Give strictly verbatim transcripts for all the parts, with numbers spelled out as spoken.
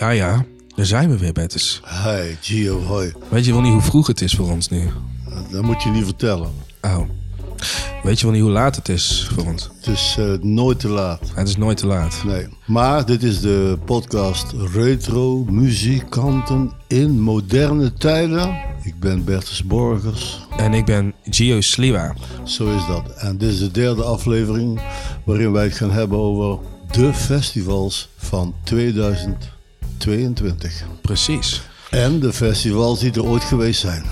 Ja, ja, daar zijn we weer, Bettes. Hi, Gio, hoi. Weet je wel niet hoe vroeg het is voor ons nu? Dat moet je niet vertellen. Oh. Weet je wel niet hoe laat het is voor ons? Het is uh, nooit te laat. Ja, het is nooit te laat. Nee, maar dit is de podcast Retro Muzikanten in Moderne Tijden. Ik ben Bertus Borgers. En ik ben Gio Sliwa. Zo is dat. En dit is de derde aflevering waarin wij het gaan hebben over de festivals van tweeduizend tweeëntwintig. Precies. En de festivals die er ooit geweest zijn.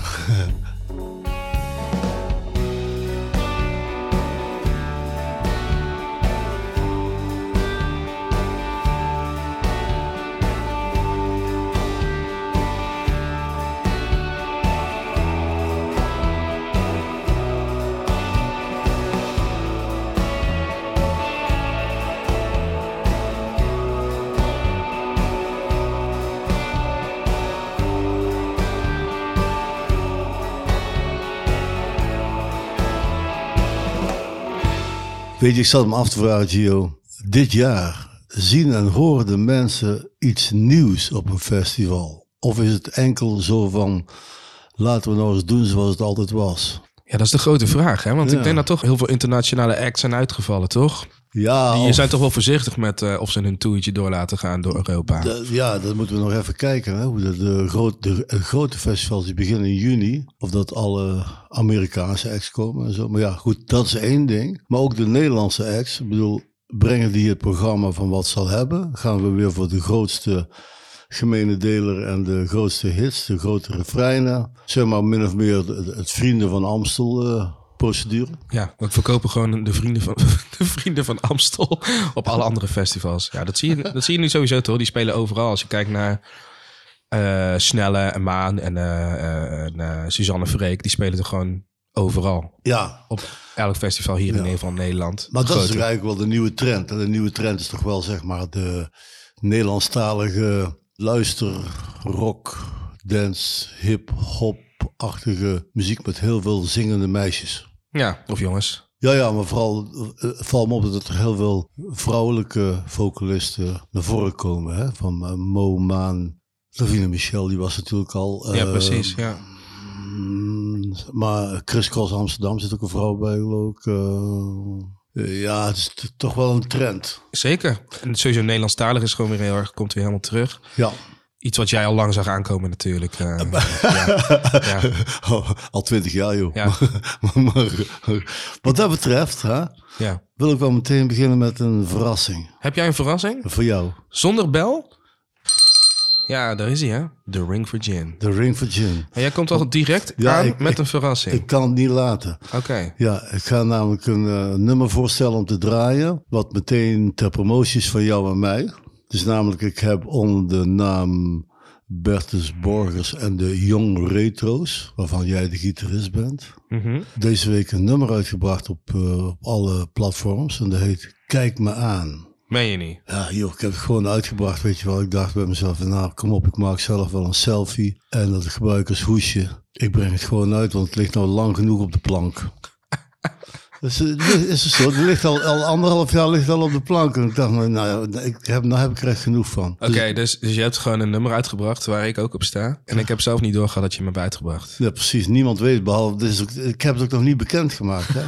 Weet je, ik zat me af te vragen, Gio. Dit jaar zien en horen de mensen iets nieuws op een festival? Of is het enkel zo van, laten we nou eens doen zoals het altijd was? Ja, dat is de grote vraag, hè? Want ja. Ik denk dat toch heel veel internationale acts zijn uitgevallen, toch? Ja. Die of... zijn toch wel voorzichtig met uh, of ze hun toertje door laten gaan door Europa. De, ja, dat moeten we nog even kijken. Hè? Hoe de, de, groot, de, de grote festivals die beginnen in juni. Of dat alle Amerikaanse acts komen en zo. Maar ja, goed, dat is één ding. Maar ook de Nederlandse acts. Ik bedoel, brengen die het programma van wat ze al hebben? Gaan we weer voor de grootste gemene deler en de grootste hits, de grote refreinen. Zeg maar min of meer het, het Vrienden van Amstel... Uh, procedure. Ja, we verkopen gewoon de vrienden van, de vrienden van Amstel op alle andere festivals. Ja, dat zie je, dat zie je nu sowieso toch. Die spelen overal. Als je kijkt naar uh, Snelle en Maan en, uh, en uh, Suzan Freek, die spelen er gewoon overal. Ja. Op elk festival hier in ja. van Nederland. Maar dat Groter. Is eigenlijk wel de nieuwe trend. En de nieuwe trend is toch wel zeg maar de Nederlandstalige luister, rock, dance, hip, hop-achtige muziek met heel veel zingende meisjes. Ja, of jongens. Ja, ja, maar vooral uh, valt me op dat er heel veel vrouwelijke vocalisten naar voren komen. Hè? Van uh, Mo, Maan, Sylvie Michel, die was natuurlijk al. Uh, ja, precies, ja. Mm, maar Chris Cross Amsterdam zit ook een vrouw bij, geloof ik. Uh, Ja, het is t- toch wel een trend. Zeker. En sowieso Nederlandstalig is gewoon weer heel erg, komt weer helemaal terug. Ja. Iets wat jij al lang zag aankomen natuurlijk. Uh, ja. Ja. Oh, al twintig jaar, joh. Ja. maar, maar, maar, wat dat betreft, hè, ja. wil ik wel meteen beginnen met een verrassing. Heb jij een verrassing? Voor jou. Zonder bel? Ja, daar is hij, hè? The Ring for Gin. The Ring for Gin. En jij komt al direct ja, aan ik, met ik, een verrassing. Ik kan het niet laten. Oké. Okay. Ja, ik ga namelijk een uh, nummer voorstellen om te draaien. Wat meteen ter promotie is van jou en mij. Dus namelijk, ik heb onder de naam Bertus Borgers en de Jong Retro's, waarvan jij de gitarist bent, mm-hmm. deze week een nummer uitgebracht op, uh, op alle platforms. En dat heet Kijk Me Aan. Meen je niet? Ja, joh, ik heb het gewoon uitgebracht, weet je wel. Ik dacht bij mezelf, nou, kom op, ik maak zelf wel een selfie. En dat gebruik ik als hoesje. Ik breng het gewoon uit, want het ligt nou lang genoeg op de plank. Dus is het zo, het ligt al, al anderhalf jaar ligt al op de plank. En ik dacht, nou, nou, ik heb, nou heb ik er echt genoeg van. Oké, okay, dus, dus, dus je hebt gewoon een nummer uitgebracht waar ik ook op sta. En ik heb zelf niet doorgehad dat je me hebt uitgebracht. Ja, precies. Niemand weet, behalve, dus ook, ik heb het ook nog niet bekendgemaakt, hè.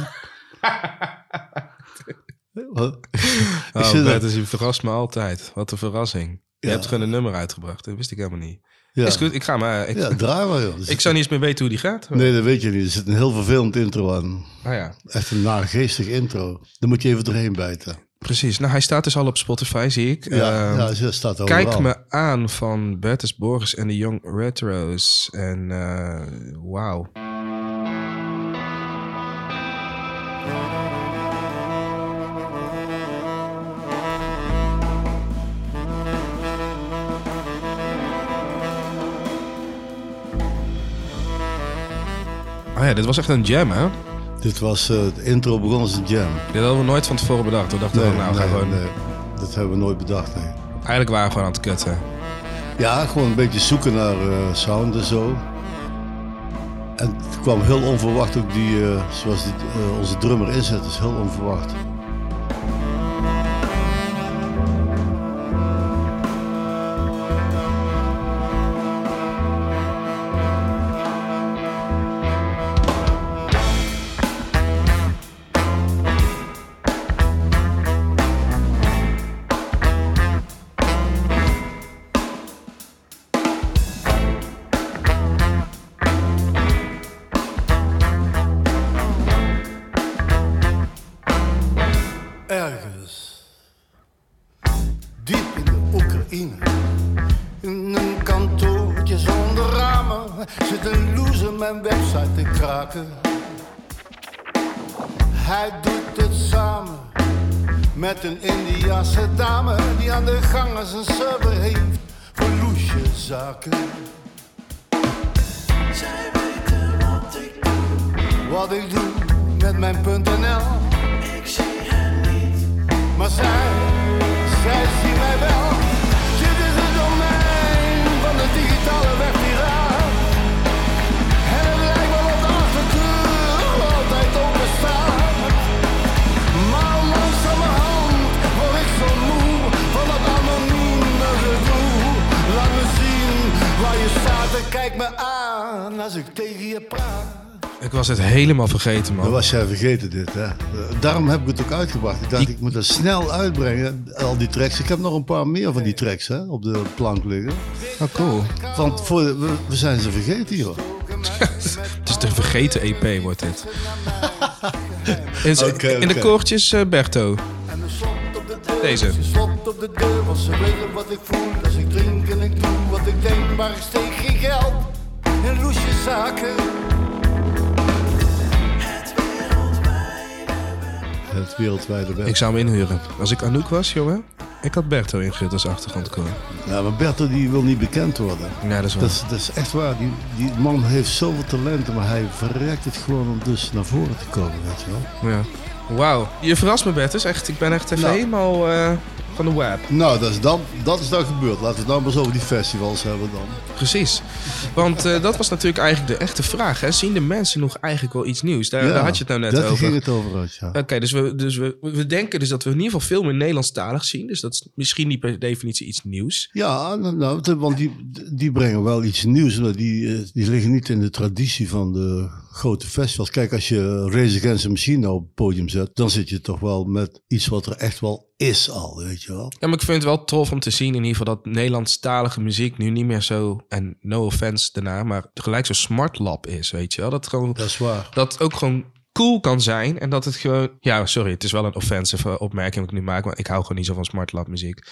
Wat? Oh, Bert, dus je verrast me altijd. Wat een verrassing. Je ja. hebt gewoon een nummer uitgebracht. Dat wist ik helemaal niet. Ja. Is goed, ik ga maar... Ik, ja, draai maar, joh. Ik zou niet eens meer weten hoe die gaat. Hoor. Nee, dat weet je niet. Er zit een heel vervelend intro aan. Ah, ja. Echt een nageestig intro. Dan moet je even doorheen bijten. Precies. Nou, hij staat dus al op Spotify, zie ik. Ja, uh, ja hij staat overal. Kijk Me Aan van Bertus Borgers en de Young Retro's. En uh, wauw. Oh ja, dit was echt een jam, hè? Dit was, uh, de intro begon als een jam. Dit hadden we nooit van tevoren bedacht. We dachten, nee, nou, nee, gaan gewoon... Nee, dat hebben we nooit bedacht, nee. Eigenlijk waren we gewoon aan het kutten. Ja, gewoon een beetje zoeken naar uh, sound en zo. En het kwam heel onverwacht ook die, uh, zoals die, uh, onze drummer inzet, is heel onverwacht. zijn website te kraken. Hij doet het samen met een Indiase dame die aan de gang als een server heeft voor loesje zaken. Zij weten wat ik doe, wat ik doe met mijn .nl. Ik zie hen niet, maar zij, zij zien mij wel. Dit is het domein van de digitale wegpiraat. En het lijkt wel wat avontuur altijd open staat. Maar langzamerhand word ik zo moe van dat anonieme gedoe. Laat me zien waar je staat en kijk me aan als ik tegen je praat. Ik was het helemaal vergeten, man. Dat was jij vergeten, dit, hè? Daarom heb ik het ook uitgebracht. Ik dacht, die... ik moet dat snel uitbrengen, al die tracks. Ik heb nog een paar meer van die tracks, hè, op de plank liggen. Oh, cool. Want voor de, we, we zijn ze vergeten hier. Het is de vergeten E P, wordt dit. in, okay, okay. In de koortjes, uh, Berto. Deze. Ze slopt op de deur, want ze weten wat ik voel. Als ik drink en ik doe wat ik denk, maar ik steek geen geld in loesjeszaken. Het wereldwijde Bert. Ik zou hem inhuren. Als ik Anouk was, jongen, ik had Berto ingehuurd als achtergrondkoor. Ja, maar Berto die wil niet bekend worden. Ja, dat is waar. Dat is, dat is echt waar. Die, die man heeft zoveel talenten, maar hij verrekt het gewoon om dus naar voren te komen, weet je wel. Ja. Wauw. Je verrast me, Bertus. Echt, ik ben echt even nou, helemaal uh, van de web. Nou, dat is, dan, dat is dan gebeurd. Laten we het nou maar eens over die festivals hebben dan. Precies. Want uh, dat was natuurlijk eigenlijk de echte vraag. Hè? Zien de mensen nog eigenlijk wel iets nieuws? Daar, ja, daar had je het nou net over. Daar ging het over uit, ja. Oké, okay, dus, we, dus we, we denken dus dat we in ieder geval veel meer Nederlandstalig zien. Dus dat is misschien niet per definitie iets nieuws. Ja, nou, want die, die brengen wel iets nieuws. Maar die, die liggen niet in de traditie van de grote festivals. Kijk, als je Rage Against the Machine op het podium zet, dan zit je toch wel met iets wat er echt wel is al, weet je wel. Ja, maar ik vind het wel tof om te zien in ieder geval dat Nederlandstalige muziek nu niet meer zo, en no offense daarna, maar gelijk zo smartlap is, weet je wel. Dat gewoon, dat is waar. Dat ook gewoon cool kan zijn en dat het gewoon, ja, sorry, het is wel een offensive opmerking wat ik nu maak, maar ik hou gewoon niet zo van smartlap muziek.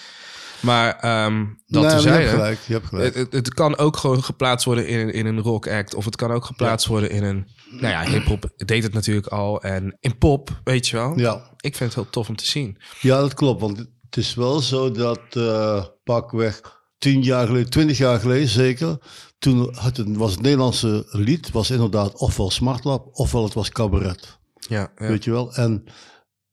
Maar um, dat nee, terzijde, je hebt gelijk, je hebt gelijk. Het, het kan ook gewoon geplaatst worden in een, in een rock act. Of het kan ook geplaatst ja. worden in een... Nou ja, hip-hop deed het natuurlijk al. En in pop, weet je wel. Ja. Ik vind het heel tof om te zien. Ja, dat klopt. Want het is wel zo dat uh, pakweg tien jaar geleden, twintig jaar geleden zeker... Toen had het, was het Nederlandse lied was inderdaad ofwel smartlap... ofwel het was cabaret. Ja, ja. Weet je wel? En...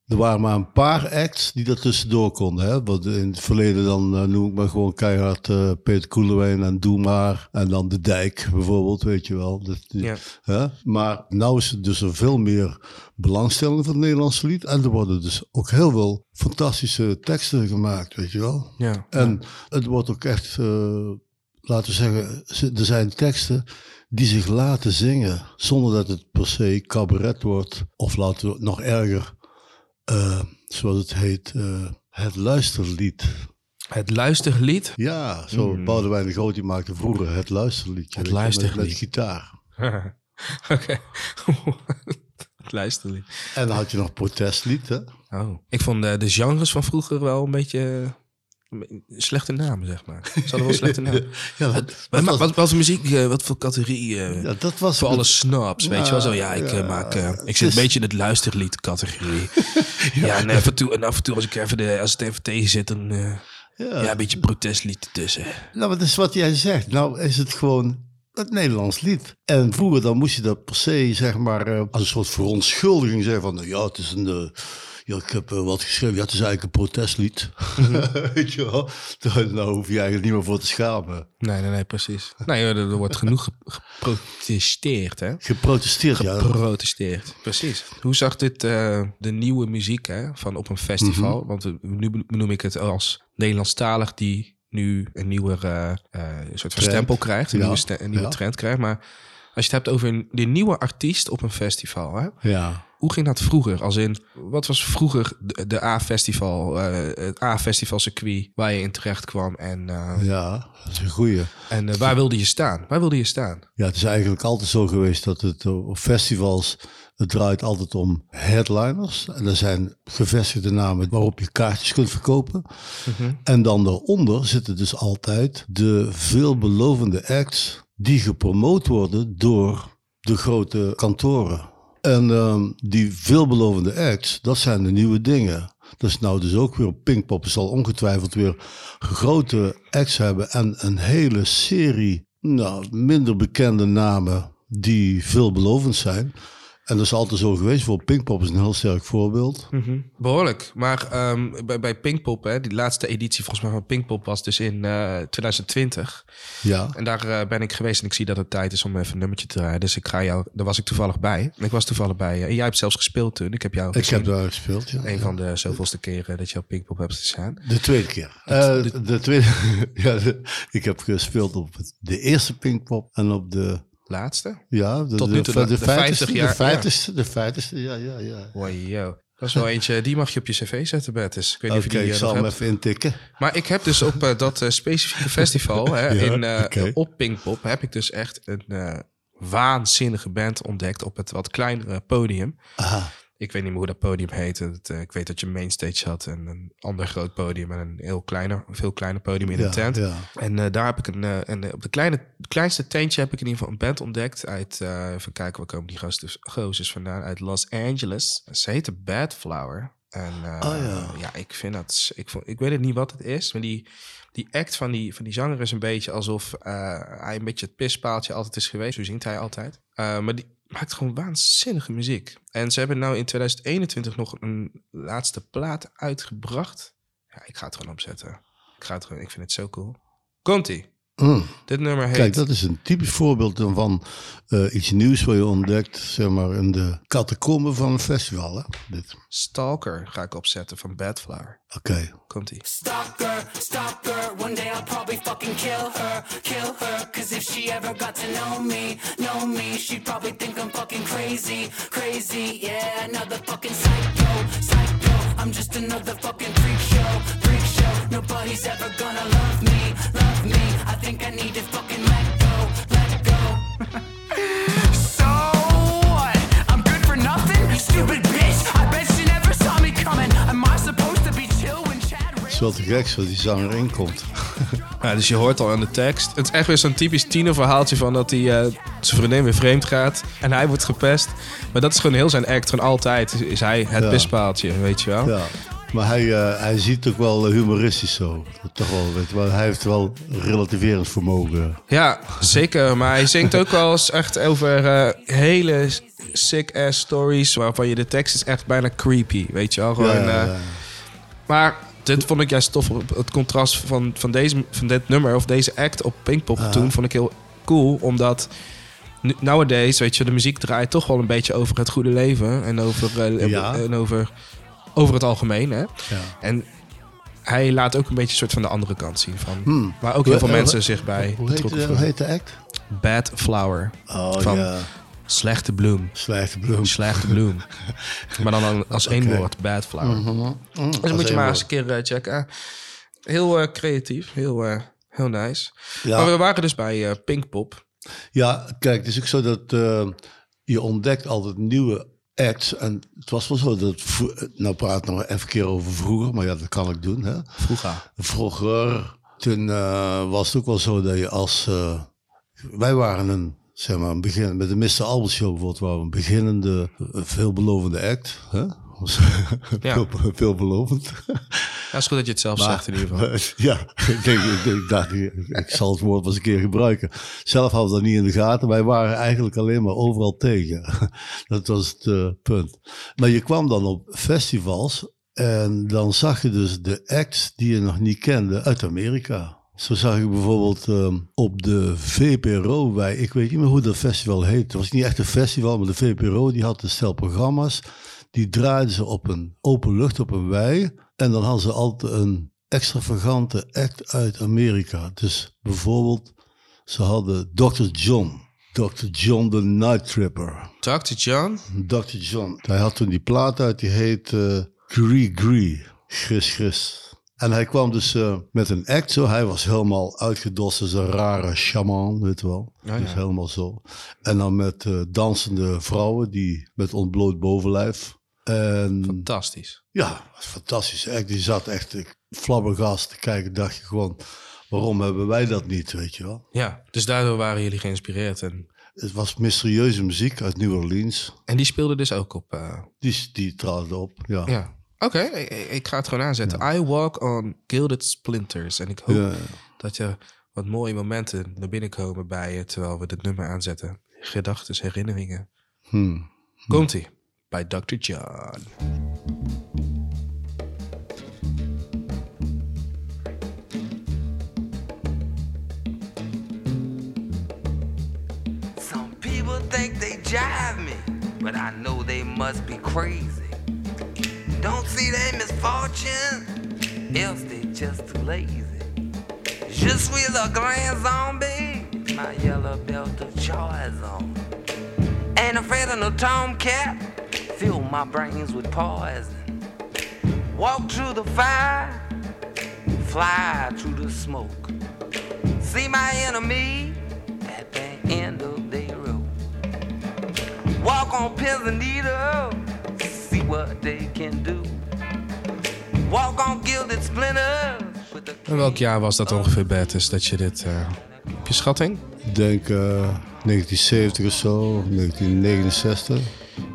Er waren maar een paar acts die dat tussendoor konden. Hè? Want in het verleden dan uh, noem ik maar gewoon keihard uh, Peter Koelewijn en Doe Maar. En dan De Dijk bijvoorbeeld, weet je wel. Dat, die, ja. Hè? Maar nou is er dus veel meer belangstelling voor het Nederlandse lied. En er worden dus ook heel veel fantastische teksten gemaakt, weet je wel. Ja. En het wordt ook echt, uh, laten we zeggen, er zijn teksten... die zich laten zingen zonder dat het per se cabaret wordt. Of laten we het nog erger... Uh, zoals het heet, uh, het luisterlied. Het luisterlied? Ja, zo mm. Boudewijn de Groot, die maakte vroeger het luisterliedje. Het luisterlied. Met, met gitaar. Oké. Okay. Het luisterlied. En dan had je nog protestlied, hè? Oh. Ik vond de, de genres van vroeger wel een beetje... Een slechte naam, zeg maar. Ze hadden wel slechte naam. Ja, wat, wat, was, wat, wat muziek, wat voor categorie? Ja, dat was voor alle snaps, weet ja, je wel. Zo, ja, ik, ja, maak, uh, ik zit is... een beetje in het luisterlied-categorie. ja, ja en, af en, toe, en af en toe als ik even de, als het even tegen zit, dan uh, ja. ja, een beetje protestlied ertussen. Nou, dat is wat jij zegt. Nou is het gewoon het Nederlands lied. En vroeger dan moest je dat per se, zeg maar, uh, als een soort verontschuldiging zeggen van, ja, het is een... Uh, Ja, ik heb uh, wat geschreven. Ja, het is eigenlijk een protestlied. Weet je wel? Nou hoef je eigenlijk niet meer voor te schamen. Nee, nee, nee, precies. Nee, er, er wordt genoeg geprotesteerd, hè? Geprotesteerd, geprotesteerd. ja. Geprotesteerd, precies. Hoe zag dit uh, de nieuwe muziek, hè, van op een festival? Mm-hmm. Want uh, nu noem ik het als Nederlandstalig die nu een nieuwe uh, uh, soort van stempel krijgt. Een ja. nieuwe, st- een nieuwe ja. trend krijgt. Maar als je het hebt over een, de nieuwe artiest op een festival, hè? Ja. Hoe ging dat vroeger? Als in, wat was vroeger de, de A-festival, uh, het A-festivalcircuit waar je in terecht kwam? En, uh, ja, dat is een goeie. En uh, waar wilde je staan? Waar wilde je staan? Ja, het is eigenlijk altijd zo geweest dat het op uh, festivals, het draait altijd om headliners. En er zijn gevestigde namen waarop je kaartjes kunt verkopen. Mm-hmm. En dan daaronder zitten dus altijd de veelbelovende acts die gepromoot worden door... de grote kantoren. En uh, die veelbelovende acts, dat zijn de nieuwe dingen. Dat is nou dus ook weer op Pinkpop. Zal ongetwijfeld weer grote acts hebben. En een hele serie nou, minder bekende namen die veelbelovend zijn. En dat is altijd zo geweest. Voor Pinkpop is een heel sterk voorbeeld. Mm-hmm. Behoorlijk. Maar um, bij, bij Pinkpop, hè, die laatste editie volgens mij van Pinkpop was dus in uh, twintig twintig. Ja. En daar uh, ben ik geweest en ik zie dat het tijd is om even een nummertje te draaien. Dus ik ga jou, daar was ik toevallig bij. Ik was toevallig bij. Uh, en jij hebt zelfs gespeeld toen. Ik heb jou gezien. Ik heb daar gespeeld, ja. Een ja. van de zoveelste keren dat je op Pinkpop hebt gestaan. De tweede keer. De, uh, de, de tweede. ja, de, ik heb gespeeld op de eerste Pinkpop en op de... Laatste? Ja, de, tot nu toe de, de, de vijftigste. De vijftigste, de vijftigste, ja, ja, ja. Wow, dat is wel eentje, die mag je op je cv zetten, Bertus. Ik weet niet okay, of je die ik zal hem even intikken. Maar ik heb dus op uh, dat uh, specifieke festival, hè, ja, in, uh, okay. op Pinkpop, heb ik dus echt een uh, waanzinnige band ontdekt op het wat kleinere podium. Aha. Ik weet niet meer hoe dat podium heet. Het, uh, ik weet dat je mainstage had en een ander groot podium en een heel kleiner, veel kleiner podium in ja, de tent. Ja. En uh, daar heb ik een, uh, een op de kleine, kleinste tentje heb ik in ieder geval een band ontdekt uit, uh, even kijken, waar komen die gozers, gozers vandaan? Uit Los Angeles. Ze heette Badflower. En uh, oh, ja. ja, ik vind dat, ik, vond, ik weet het niet wat het is, maar die, die act van die, van die zanger is een beetje alsof uh, hij een beetje het pispaaltje altijd is geweest. Zo zingt hij altijd. Uh, maar die maakt gewoon waanzinnige muziek. En ze hebben nou in twintig eenentwintig nog een laatste plaat uitgebracht. Ja, ik ga het gewoon opzetten. Ik ga het gewoon, ik vind het zo cool. Komt-ie. Mm. Dit nummer heet... Kijk, dat is een typisch voorbeeld van uh, iets nieuws wat je ontdekt, zeg maar, in de catacomben van een festival, hè? Dit. Stalker ga ik opzetten van Badflower. Oké. Okay. Komt-ie. Stalker, stalker, one day I'll probably fucking kill her, kill her, cause if she ever got to know me, know me, she'd probably think I'm fucking crazy, crazy, yeah, another fucking psycho, psycho, I'm just another fucking freak show, freak show, nobody's ever gonna love me, love me, I think I need to fucking let go, let go. So what? I'm good for nothing, you stupid bitch, I bet she never saw me coming, am I supposed to be chill when Chad... Het is wel te geks wat die zanger in komt. Ja, dus je hoort al aan de tekst. Het is echt weer zo'n typisch tienerverhaaltje van dat hij uh, zijn vriendin weer vreemd gaat. En hij wordt gepest. Maar dat is gewoon heel zijn act. Gewoon altijd is hij het ja. pispaaltje, weet je wel. Ja. Maar hij, uh, hij ziet ook wel humoristisch zo. Toch wel, weet je wel. Hij heeft wel relativerend vermogen. Ja, zeker. Maar hij zingt ook wel eens echt over uh, hele sick-ass stories. Waarvan je de tekst is echt bijna creepy, weet je wel. Gewoon, ja, ja, ja. Uh, maar... Dit vond ik juist tof. Het contrast van, van, deze, van dit nummer of deze act op Pinkpop uh-huh. toen vond ik heel cool. Omdat nowadays, weet je, de muziek draait toch wel een beetje over het goede leven. En over, uh, ja. en over, over het algemeen. Hè? Ja. En hij laat ook een beetje een soort van de andere kant zien. Van, hmm. Waar ook heel veel mensen hoe, zich bij hoe betrokken heet, hoe heet de act? Badflower. Oh, van ja. Slechte bloem. Slechte bloem. Slechte bloem. Maar dan als één okay. woord, Badflower. Mm-hmm. Mm, dus dan moet je maar woord. eens een keer uh, checken. Heel uh, creatief, heel, uh, heel nice. Ja. Maar we waren dus bij uh, Pinkpop. Ja, kijk, het is ook zo dat uh, je ontdekt altijd nieuwe acts. En het was wel zo dat... Vro- nou praat nog even een keer over vroeger, maar ja, dat kan ik doen. Hè? Vroeger. Vroeger. Toen uh, was het ook wel zo dat je als... Uh, wij waren een... Zeg maar, een begin, met de mister Albert Show bijvoorbeeld, waar we een beginnende, veelbelovende act. Hè? Ja. Veel, veelbelovend. Ja, het is goed dat je het zelf maar, zegt in ieder geval. Maar, ja, ik, denk, ik, denk, dacht, ik, ik zal het woord wel eens een keer gebruiken. Zelf hadden we dat niet in de gaten. Wij waren eigenlijk alleen maar overal tegen. Dat was het uh, punt. Maar je kwam dan op festivals en dan zag je dus de acts die je nog niet kende uit Amerika. Zo zag ik bijvoorbeeld um, op de V P R O, bij, ik weet niet meer hoe dat festival heet. Het was niet echt een festival, maar de V P R O die had een stel programma's. Die draaiden ze op een open lucht, op een wei. En dan hadden ze altijd een extravagante act uit Amerika. Dus bijvoorbeeld, ze hadden dokter John. dokter John the Night Tripper. dokter John? dokter John. Hij had toen die plaat uit, die heet uh, Gree Gree. Gris Gris. En hij kwam dus uh, met een act zo. Hij was helemaal uitgedost als een rare shaman, weet je wel. Ja, ja. Dus helemaal zo. En dan met uh, dansende vrouwen die met ontbloot bovenlijf. En, fantastisch. Ja, fantastisch. Act. Die zat echt flabbergast te kijken. Dacht je gewoon, waarom hebben wij dat niet, weet je wel. Ja, dus daardoor waren jullie geïnspireerd en... Het was mysterieuze muziek uit New Orleans. En die speelde dus ook op... Uh... Die, die traden op, ja. ja. Oké, okay, ik, ik ga het gewoon aanzetten. Ja. I walk on gilded splinters. En ik hoop ja. dat je wat mooie momenten naar binnen komen bij je... terwijl we dit nummer aanzetten. Gedachten, herinneringen. Hmm. Komt-ie. Hmm. Bij doctor John. Some people think they jive me, but I know they must be crazy. Don't see their misfortune, else they just too lazy. Je suis le grand zombie, my yellow belt of choice on. Ain't afraid of no tomcat. Fill my brains with poison. Walk through the fire, fly through the smoke. See my enemy at the end of their rope. Walk on pins and needles, see what they can do. Walk on gilded splinters. En welk jaar was dat ongeveer, Bertus, dat je dit... Uh, heb je schatting? Ik denk uh, negentien zeventig of zo, negentien negenenzestig.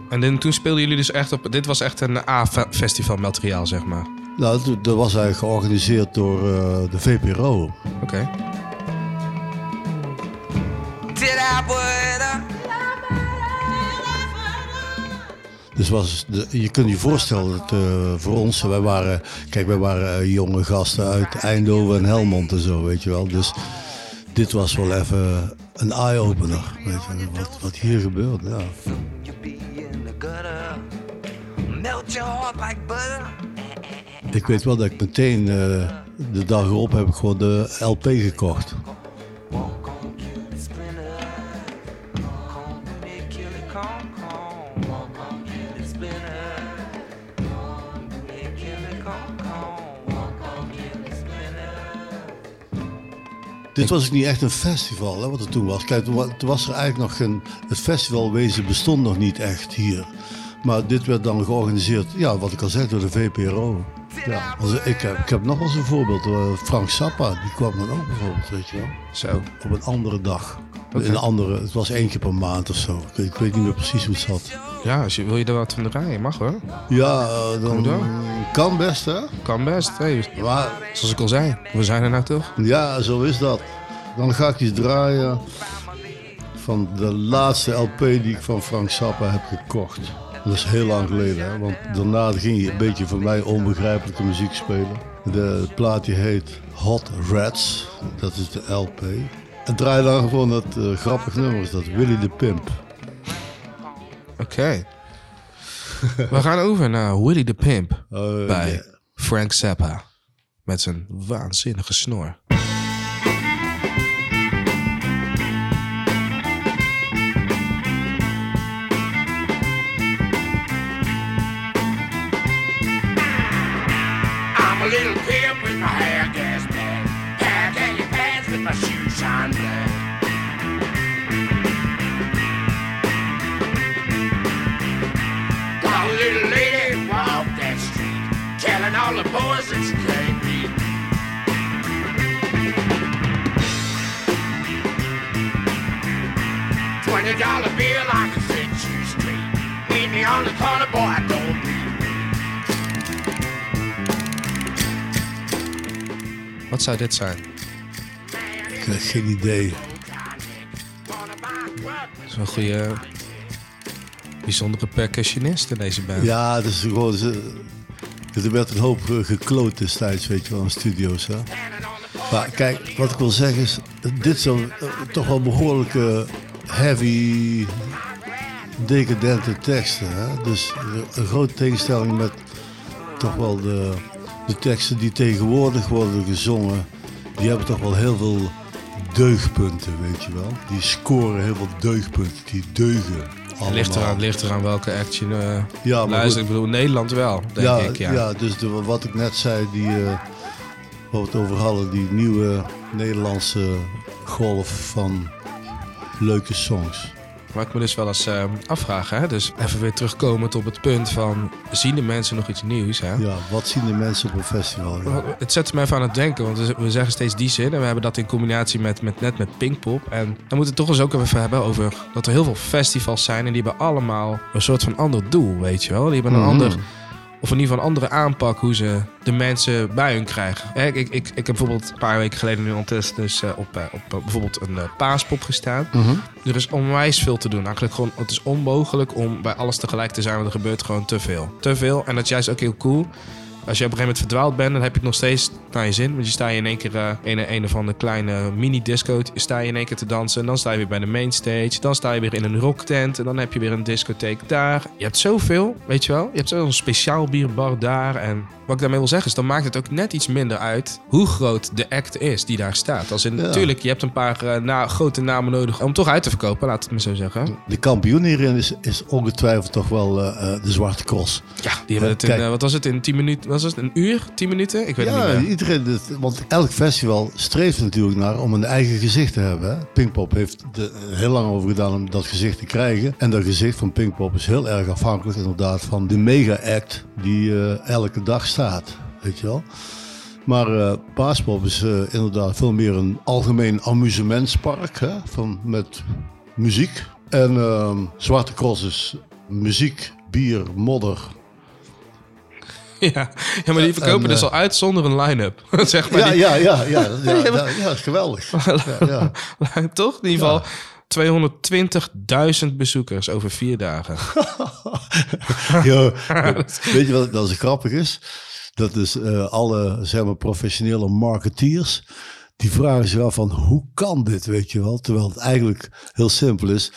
En toen speelden jullie dus echt op... Dit was echt een A-festival materiaal, zeg maar. Nou, dat was eigenlijk georganiseerd door uh, de V P R O. Oké. Okay. Dus was, je kunt je voorstellen dat uh, voor ons... Wij waren, kijk, wij waren jonge gasten uit Eindhoven en Helmond en zo, weet je wel. Dus dit was wel even een eye-opener, weet je, wat, wat hier gebeurt, ja. Ik weet wel dat ik meteen uh, de dag erop heb ik gewoon de L P gekocht. Dit was ook niet echt een festival, hè, wat er toen was. Kijk, toen was er eigenlijk nog geen... Het festivalwezen bestond nog niet echt hier. Maar dit werd dan georganiseerd, ja, wat ik al zei, door de V P R O. Ja. Also, ik, heb, ik heb nog wel eens een voorbeeld. Uh, Frank Zappa, die kwam dan ook bijvoorbeeld, weet je wel. Zo. Op een andere dag. Okay. Een andere, het was één keer per maand of zo. Ik, ik weet niet meer precies hoe het zat. Ja, als je, wil je er wat van draaien? Mag hoor. Ja, uh, dan door. Kan best, hè? Kan best, hey. Maar, zoals ik al zei, we zijn er nou toch? Ja, zo is dat. Dan ga ik iets draaien van de laatste L P die ik van Frank Zappa heb gekocht. Dat is heel lang geleden, hè? Want daarna ging je een beetje voor mij onbegrijpelijke muziek spelen. De plaatje heet Hot Rats, dat is de L P. En draai dan gewoon dat uh, grappig nummer, is dat Willie the Pimp. Oké. Okay. We gaan over naar Willie the Pimp uh, bij yeah. Frank Zappa met zijn waanzinnige snor. All the boys that you can't beat. Twenty dollar bill, I can set you straight. Meet me on the corner, boy, I don't beat. Wat zou dit zijn? Ik heb geen idee. Dat is wel een goede, bijzondere percussionist in deze band. Ja, dat is gewoon... Er werd een hoop gekloot destijds, weet je wel, in studio's. Hè? Maar kijk, wat ik wil zeggen is, dit is een, uh, toch wel behoorlijk uh, heavy, decadente teksten. Hè? Dus een grote tegenstelling met toch wel de, de teksten die tegenwoordig worden gezongen. Die hebben toch wel heel veel deugpunten, weet je wel. Die scoren heel veel deugpunten, die deugen. Ligt eraan, ligt eraan welke act je uh, ja, luistert. Ik bedoel, Nederland wel, denk ja, ik. Ja, ja dus de, wat ik net zei, die, uh, wat we het over hadden, die nieuwe Nederlandse golf van leuke songs. Wat ik me dus wel eens uh, afvraag, hè? Dus even weer terugkomend op het punt van... zien de mensen nog iets nieuws, hè? Ja, wat zien de mensen op een festival? Ja. Het zet me even aan het denken, want we zeggen steeds die zin... en we hebben dat in combinatie met, met net met Pinkpop. En dan moeten we het toch eens ook even hebben over... dat er heel veel festivals zijn en die hebben allemaal een soort van ander doel, weet je wel? Die hebben een mm-hmm. ander... of in ieder geval een andere aanpak hoe ze de mensen bij hun krijgen. Ik, ik, ik, ik heb bijvoorbeeld een paar weken geleden nu ondertussen dus op, op, op bijvoorbeeld een Paaspop gestaan. Mm-hmm. Er is onwijs veel te doen. Eigenlijk gewoon, het is onmogelijk om bij alles tegelijk te zijn, want er gebeurt gewoon te veel. Te veel. En dat is juist ook heel cool. Als je op een gegeven moment verdwaald bent, dan heb je het nog steeds naar je zin. Want je sta je in één keer uh, in een of andere kleine mini-disco, sta je in één keer te dansen. En dan sta je weer bij de mainstage. Dan sta je weer in een rocktent. En dan heb je weer een discotheek daar. Je hebt zoveel, weet je wel. Je hebt zo'n speciaal bierbar daar. En wat ik daarmee wil zeggen is, dan maakt het ook net iets minder uit hoe groot de act is die daar staat. Als in, ja. Natuurlijk, je hebt een paar uh, na, grote namen nodig om toch uit te verkopen, laat het me zo zeggen. De kampioen hierin is, is ongetwijfeld toch wel uh, de Zwarte Cross. Ja, die hebben uh, het in, uh, wat was het, in tien minuten... Was het een uur? Tien minuten? Ik weet ja, het niet meer. Iedereen dit, want elk festival streeft natuurlijk naar om een eigen gezicht te hebben. Pinkpop heeft er heel lang over gedaan om dat gezicht te krijgen. En dat gezicht van Pinkpop is heel erg afhankelijk inderdaad van de mega-act die uh, elke dag staat. Weet je wel? Maar uh, Paaspop is uh, inderdaad veel meer een algemeen amusementspark, hè? Van, met muziek. En uh, Zwarte Cross is muziek, bier, modder... Ja, ja, maar die verkopen en, uh, dus al uit zonder een line-up. Zeg maar ja, die... ja, ja, ja, ja, ja, ja, geweldig. Ja, ja. Toch? In ieder geval tweehonderdtwintigduizend bezoekers over vier dagen. Yo, weet je wat dat is grappig is? Dat is uh, alle zeg maar, professionele marketeers... die vragen zich af van hoe kan dit, weet je wel? Terwijl het eigenlijk heel simpel is.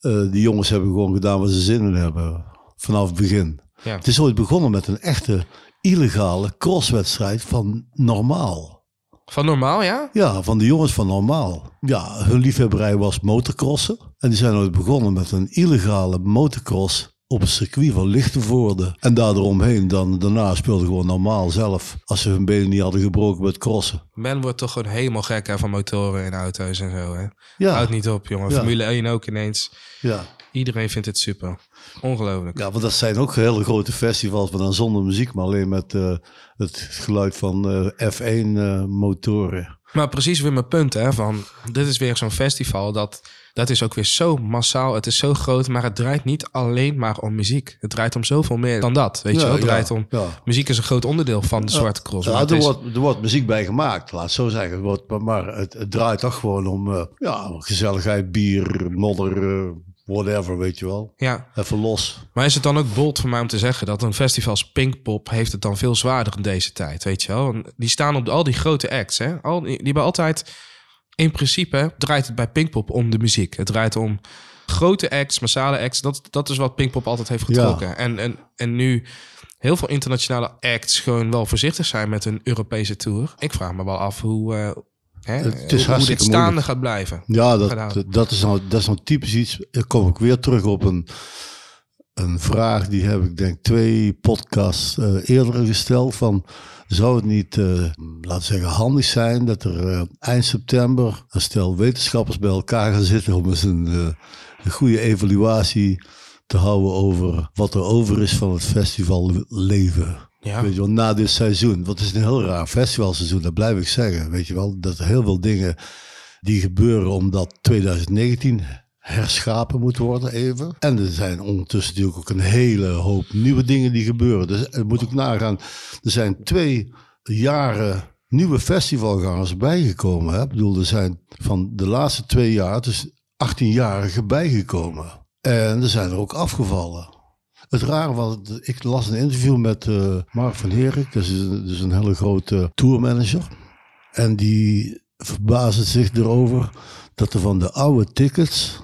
Uh, die jongens hebben gewoon gedaan wat ze zin in hebben vanaf het begin. Ja. Het is ooit begonnen met een echte illegale crosswedstrijd van Normaal. Van Normaal, ja? Ja, van de jongens van Normaal. Ja, hun liefhebberij was motocrossen. En die zijn ooit begonnen met een illegale motocross op het circuit van Lichtenvoorde. En daaromheen dan daarna speelde gewoon Normaal zelf. Als ze hun benen niet hadden gebroken met crossen. Men wordt toch gewoon helemaal gek hè, van motoren en auto's en zo. Hè? Ja. Houdt niet op, jongen. Ja. Formule één ook ineens. Ja. Iedereen vindt het super. Ongelooflijk. Ja, want dat zijn ook hele grote festivals, maar dan zonder muziek, maar alleen met uh, het geluid van uh, F één motoren. Uh, maar precies weer mijn punt, hè, van dit is weer zo'n festival dat, dat is ook weer zo massaal, het is zo groot, maar het draait niet alleen maar om muziek. Het draait om zoveel meer dan dat, weet ja, je wel. Het draait ja, om, ja. Muziek is een groot onderdeel van de ja, Zwarte Cross. Ja, er, is... wordt, er wordt muziek bij gemaakt, laat het zo zeggen. Wordt, maar het, het draait toch gewoon om uh, ja, gezelligheid, bier, modder... Uh, whatever, weet je wel. Ja. Even los. Maar is het dan ook bold voor mij om te zeggen... dat een festival als Pinkpop heeft het dan veel zwaarder in deze tijd, weet je wel? Die staan op al die grote acts, hè? Al, die hebben altijd... In principe draait het bij Pinkpop om de muziek. Het draait om grote acts, massale acts. Dat, dat is wat Pinkpop altijd heeft getrokken. Ja. En, en, en nu... heel veel internationale acts gewoon wel voorzichtig zijn... met een Europese tour. Ik vraag me wel af hoe... Uh, Hè? Het is hoe, hoe dit staande moeilijk. Gaat blijven. Ja, dat, dat, is nou, dat is nou typisch iets. Dan kom ik weer terug op een, een vraag... die heb ik denk twee podcasts uh, eerder gesteld. Van, zou het niet, uh, laten we zeggen, handig zijn... dat er uh, eind september een stel wetenschappers bij elkaar gaan zitten... om eens een, uh, een goede evaluatie te houden... over wat er over is van het festivalleven... Ja. Weet je wel, na dit seizoen. Want het is een heel raar festivalseizoen, dat blijf ik zeggen. Weet je wel, dat er heel veel dingen die gebeuren omdat twintig negentien herschapen moet worden even. En er zijn ondertussen natuurlijk ook een hele hoop nieuwe dingen die gebeuren. Dus het moet ook nagaan. Er zijn twee jaren nieuwe festivalgangers bijgekomen. Hè? Ik bedoel, er zijn van de laatste twee jaar dus achttienjarigen bijgekomen. En er zijn er ook afgevallen. Het rare was, ik las een interview met uh, Mark van Herik. Dat is een, dus een hele grote tourmanager. En die verbaasde zich erover dat er van de oude tickets...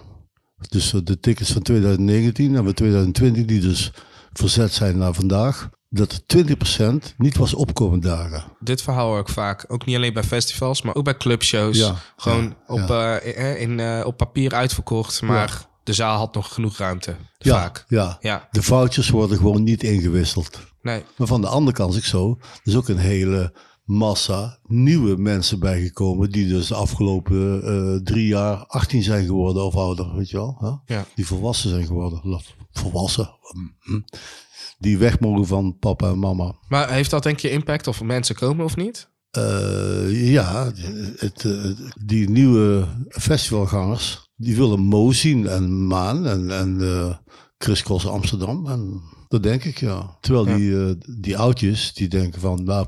dus de tickets van twintig negentien en van twintig twintig die dus verzet zijn naar vandaag... dat er twintig procent niet was opkomend dagen. Dit verhaal hoor ik vaak. Ook niet alleen bij festivals, maar ook bij clubshows. Ja, Gewoon ja, op, ja. Uh, in, uh, op papier uitverkocht, maar... Ja. De zaal had nog genoeg ruimte, ja, vaak. Ja, ja, de vouchers worden gewoon niet ingewisseld. Nee. Maar van de andere kant is ik zo. Er is ook een hele massa nieuwe mensen bijgekomen die dus de afgelopen uh, drie jaar achttien zijn geworden of ouder, weet je wel. Hè? Ja. Die volwassen zijn geworden. Volwassen. Die weg mogen van papa en mama. Maar heeft dat denk je impact of mensen komen of niet? Uh, ja, het, het, die nieuwe festivalgangers, die willen Mo zien en Maan en, en uh, Chris Cross Amsterdam. En dat denk ik, ja. Terwijl ja. Die, uh, die oudjes, die denken van, nou,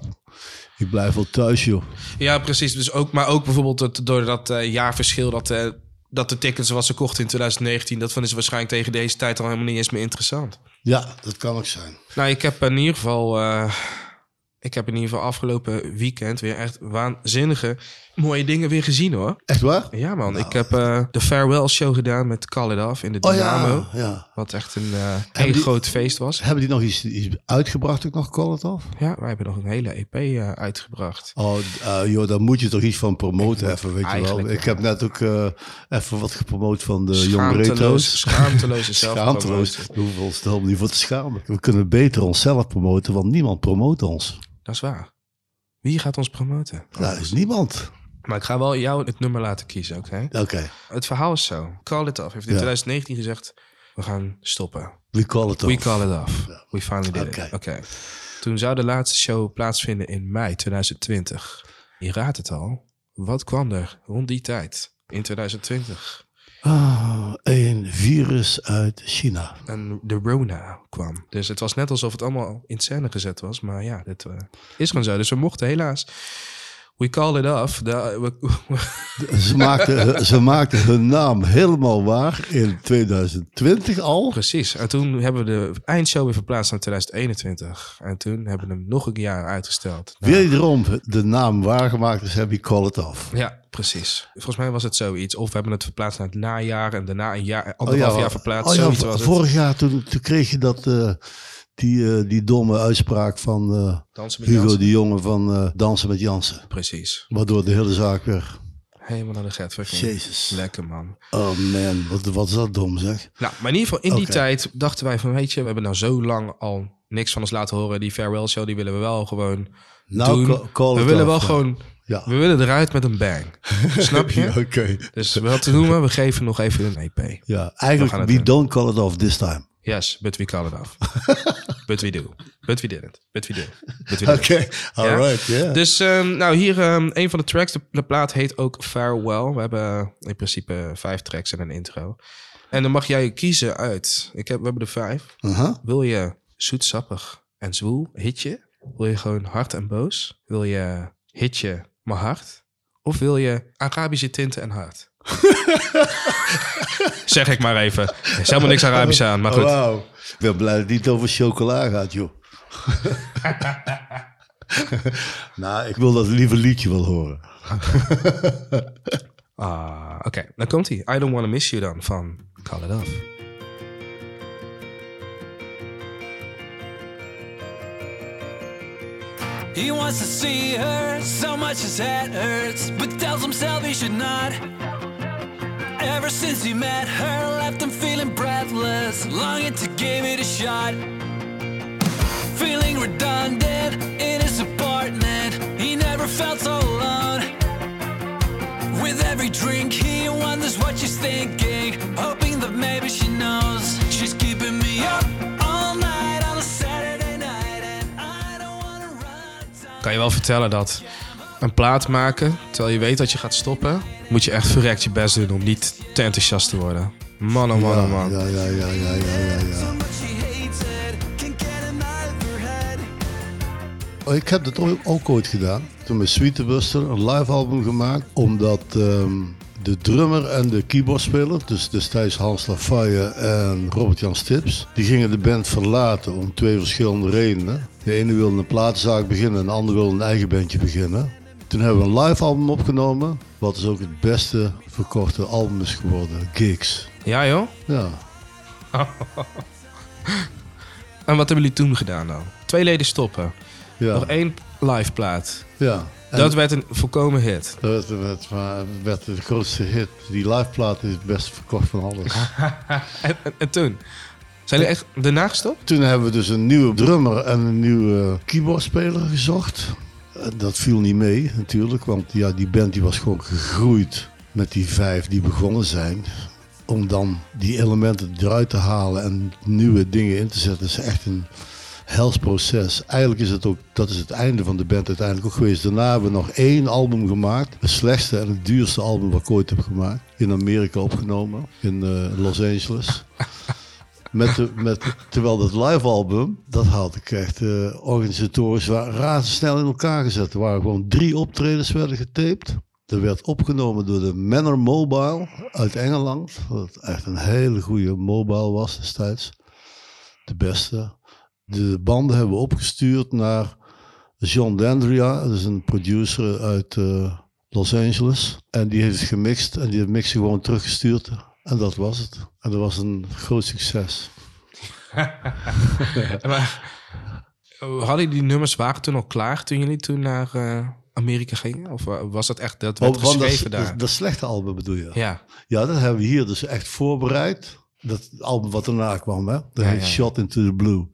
ik blijf wel thuis, joh. Ja, precies. Dus ook, maar ook bijvoorbeeld het, door dat uh, jaarverschil, dat, uh, dat de tickets wat ze kochten in twintig negentien, dat vinden ze waarschijnlijk tegen deze tijd al helemaal niet eens meer interessant. Ja, dat kan ook zijn. Nou, ik heb in ieder geval... Uh, Ik heb in ieder geval afgelopen weekend weer echt waanzinnige mooie dingen weer gezien, hoor. Echt waar? Ja, man. Nou, ik heb uh, de farewell show gedaan met Call It Off in de Dynamo. Oh, ja, ja. Wat echt een uh, heel die, groot feest was. Hebben die nog iets, iets uitgebracht ook nog, Call It Off? Ja, wij hebben nog een hele E P uh, uitgebracht. Oh, uh, joh, daar moet je toch iets van promoten even, weet je wel. Ik heb net ook uh, even wat gepromoot van de Jong Retro's. Schaamteloos en Schaamteloos. Daar hoeven we ons helemaal niet voor te schamen. We kunnen beter onszelf promoten, want niemand promoot ons. Dat is waar. Wie gaat ons promoten? Nou, is niemand. Maar ik ga wel jou het nummer laten kiezen, oké? Okay? Oké. Okay. Het verhaal is zo. Call It Off heeft in ja. twintig negentien gezegd, we gaan stoppen. We call it off. We call it off. Ja. We finally did okay. it. Oké. Okay. Toen zou de laatste show plaatsvinden in mei twintig twintig. Je raadt het al. Wat kwam er rond die tijd in twintig twintig? Ah, een virus uit China. En de Rona kwam. Dus het was net alsof het allemaal in scène gezet was. Maar ja, dit uh, is gewoon zo. Dus we mochten helaas... We call it off. Da, we, ze, maakten, ze maakten hun naam helemaal waar in twintig twintig al. Precies. En toen hebben we de eindshow weer verplaatst naar twintig eenentwintig. En toen hebben we hem nog een jaar uitgesteld. Nou, wederom de naam waargemaakt is, heb je Call It Off. Ja, precies. Volgens mij was het zoiets. Of we hebben het verplaatst naar het najaar en daarna een jaar, anderhalf oh ja, jaar verplaatst. Oh ja, zoiets was vorig het. jaar toen, toen kreeg je dat... Uh, Die, uh, die domme uitspraak van uh, Hugo de Jonge van uh, Dansen met Jansen. Precies. Waardoor de hele zaak weer... Helemaal naar de getverking. Jezus. Lekker, man. Oh man, wat, wat is dat dom, zeg. Nou, maar in ieder geval in okay. die tijd dachten wij van... Weet je, we hebben nou zo lang al niks van ons laten horen. Die farewell show, die willen we wel gewoon nou, doen. Call we willen wel now. gewoon... Ja. We willen eruit met een bang. Snap je? Oké. Okay. Dus wat te doen, we geven nog even een E P. Ja, eigenlijk we, we don't call it off this time. Yes, but we call it off. But we do. But we didn't. But we did. Oké, okay. all ja? right, yeah. Dus um, nou hier um, een van de tracks. De, de plaat heet ook Farewell. We hebben in principe vijf tracks en een intro. En dan mag jij kiezen uit. Ik heb, we hebben er vijf. Uh-huh. Wil je zoetsappig en zwoel hitje? Wil je gewoon hard en boos? Wil je hitje maar hard? Of wil je Arabische tinten en hard? Zeg ik maar even. Er is helemaal niks Arabisch aan, maar goed. Wow. Ik ben blij dat het niet over chocola gaat, joh. Nou, ik wil dat lieve liedje wel horen. Ah, Oké, okay. Dan komt hij. I Don't Wanna Miss You dan van Call It Off. He wants to see her, so much his head hurts, but tells himself he should not. Ever since he met her, left him feeling breathless, longing to give it a shot. Feeling redundant in his apartment, he never felt so alone. With every drink, he wonders what she's thinking, hoping that maybe she knows. She's keeping me up all night on a Saturday night and I don't wanna run. Kan je wel vertellen dat een plaat maken, terwijl je weet dat je gaat stoppen, moet je echt verrekt je best doen om niet te enthousiast te worden. Man, oh man, ja, oh man. Ja, ja, ja, ja, ja, ja. Oh, ik heb dat ook, ook ooit gedaan. Toen met Sweet d'Buster een live album gemaakt, omdat um, de drummer en de keyboardspeler, dus destijds Hans Lafayette en Robert-Jan Stips, die gingen de band verlaten om twee verschillende redenen. De ene wilde een platenzaak beginnen en de ander wilde een eigen bandje beginnen. Toen hebben we een live album opgenomen, wat dus ook het beste verkochte album is geworden, Gigs. Ja joh? Ja. En wat hebben jullie toen gedaan dan? Twee leden stoppen. Ja. Nog één live plaat. Ja. En dat werd een volkomen hit. Dat werd, werd de grootste hit. Die live plaat is het beste verkocht van alles. en, en, en toen? Zijn jullie echt daarna gestopt? Toen hebben we dus een nieuwe drummer en een nieuwe keyboardspeler gezocht. dat viel niet mee natuurlijk, want ja, die band die was gewoon gegroeid met die vijf die begonnen zijn. Om dan die elementen eruit te halen en nieuwe dingen in te zetten, is echt een hels proces. Eigenlijk is het ook, dat is het einde van de band uiteindelijk ook geweest. Daarna hebben we nog één album gemaakt. Het slechtste en het duurste album wat ik ooit heb gemaakt. In Amerika opgenomen, in uh, Los Angeles. Met de, met, terwijl dat live album, dat had ik echt uh, organisatorisch razendsnel in elkaar gezet. Er waren gewoon drie optredens werden getaped. Er werd opgenomen door de Manor Mobile uit Engeland. Wat echt een hele goede mobile was destijds. De beste. De banden hebben we opgestuurd naar John D'Andrea. Dat is een producer uit uh, Los Angeles. En die heeft het gemixt en die heeft mix gewoon teruggestuurd. En dat was het. En dat was een groot succes. Maar, hadden die nummers, waren toen al klaar toen jullie toen naar... Uh... Amerika ging? Of was dat echt, dat werd oh, geschreven dat, daar? Dat, dat slechte album bedoel je? Ja. Ja, dat hebben we hier dus echt voorbereid. Dat album wat erna kwam, hè? Dat ja, heet ja. Shot Into the Blue.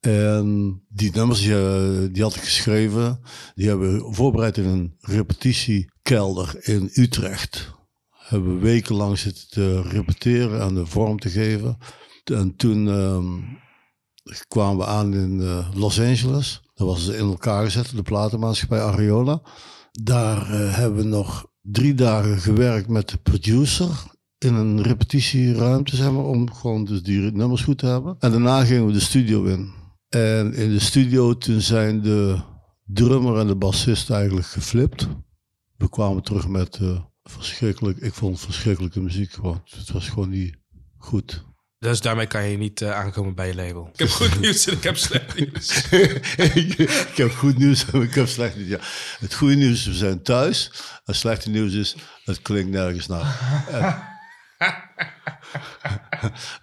En die nummers, die, die had ik geschreven, die hebben we voorbereid in een repetitiekelder in Utrecht. Hebben we wekenlang zitten te repeteren en de vorm te geven. En toen um, kwamen we aan in uh, Los Angeles. Dat was in elkaar gezet, de platenmaatschappij Ariola. Daar uh, hebben we nog drie dagen gewerkt met de producer. In een repetitieruimte, zeg maar, om gewoon dus die nummers goed te hebben. En daarna gingen we de studio in. En in de studio toen zijn de drummer en de bassist eigenlijk geflipt. We kwamen terug met uh, verschrikkelijk, ik vond verschrikkelijke muziek gewoon. Het was gewoon niet goed. Dus daarmee kan je niet uh, aankomen bij je label. Ik heb goed nieuws en ik heb slecht nieuws. Ik heb goed nieuws en ik heb slecht nieuws. Ja. Het goede nieuws is, we zijn thuis. Het slechte nieuws is, het klinkt nergens naar. En...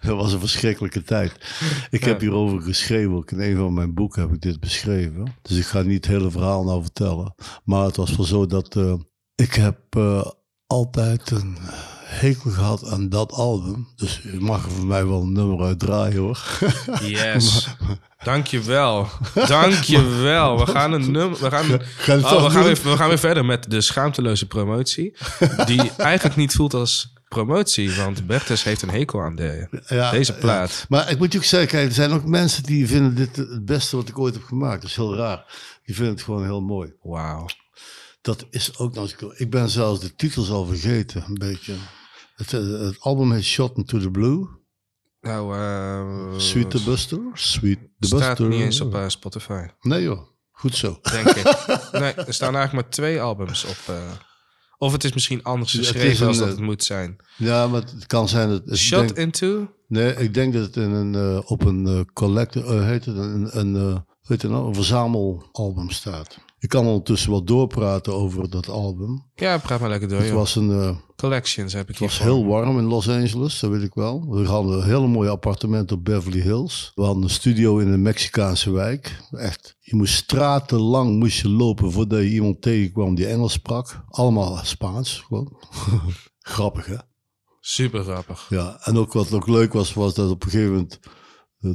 dat was een verschrikkelijke tijd. Ik heb hierover geschreven. Ook in een van mijn boeken heb ik dit beschreven. Dus ik ga niet het hele verhaal nou vertellen. Maar het was wel zo dat uh, ik heb uh, altijd een... hekel gehad aan dat album. Dus je mag er voor mij wel een nummer uit draaien, hoor. Yes. Maar, dankjewel. Dankjewel. We gaan een nummer... We gaan, gaan, oh, we, gaan weer, we gaan weer verder met de schaamteloze promotie. Die eigenlijk niet voelt als promotie. Want Bertus heeft een hekel aan de, ja, deze plaat. Ja. Maar ik moet je ook zeggen, kijk, er zijn ook mensen die vinden dit het beste wat ik ooit heb gemaakt. Dat is heel raar. Die vinden het gewoon heel mooi. Wauw. Dat is ook nog... Ik ben zelfs de titels al vergeten, een beetje. Het, het album heet Shot Into the Blue. Nou, uh, Sweet d'Buster. Sweet d'Buster. Staat niet eens op uh, Spotify. Nee joh, goed zo. Denk ik. Nee, er staan eigenlijk maar twee albums op. Uh, of het is misschien anders geschreven als dat het moet zijn. Ja, maar het kan zijn... dat het, Shot denk, Into? Nee, ik denk dat het in een, uh, op een uh, collector... Uh, heet het, een, een, uh, heet het nou, een verzamelalbum staat. Ik kan ondertussen wel doorpraten over dat album. Ja, praat maar lekker door. Het joh. was een... Uh, Collections heb ik hier. Het was heel warm in Los Angeles, dat weet ik wel. We hadden een hele mooie appartement op Beverly Hills. We hadden een studio in een Mexicaanse wijk. Echt, je moest stratenlang moest je lopen voordat je iemand tegenkwam die Engels sprak. Allemaal Spaans, gewoon. Grappig, hè? Super grappig. Ja, en ook wat ook leuk was, was dat op een gegeven moment...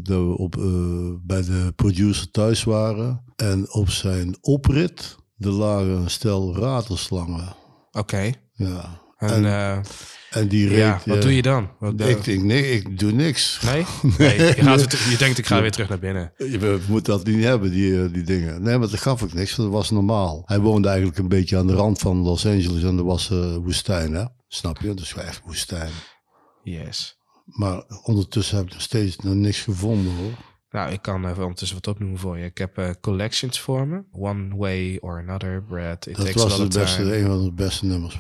dat we op, uh, bij de producer thuis waren. En op zijn oprit, er lagen een stel ratelslangen. Oké. Okay. Ja. En, en, uh, en die reed... Ja, wat uh, doe je dan? Wat, uh, ik denk, nee, ik doe niks. Nee? nee, nee. Je, gaat weer, je denkt, ik ga ja. weer terug naar binnen. Je moet dat niet hebben, die, die dingen. Nee, maar dat gaf ik niks, want dat was normaal. Hij woonde eigenlijk een beetje aan de rand van Los Angeles en er was uh, woestijn, hè? Snap je? Dus echt woestijn. Yes. Maar ondertussen heb ik nog steeds nog niks gevonden, hoor. Nou, ik kan even ondertussen wat opnoemen voor je. Ik heb uh, collections voor me. One Way or Another, Brad. It dat was het beste, een van de beste nummers.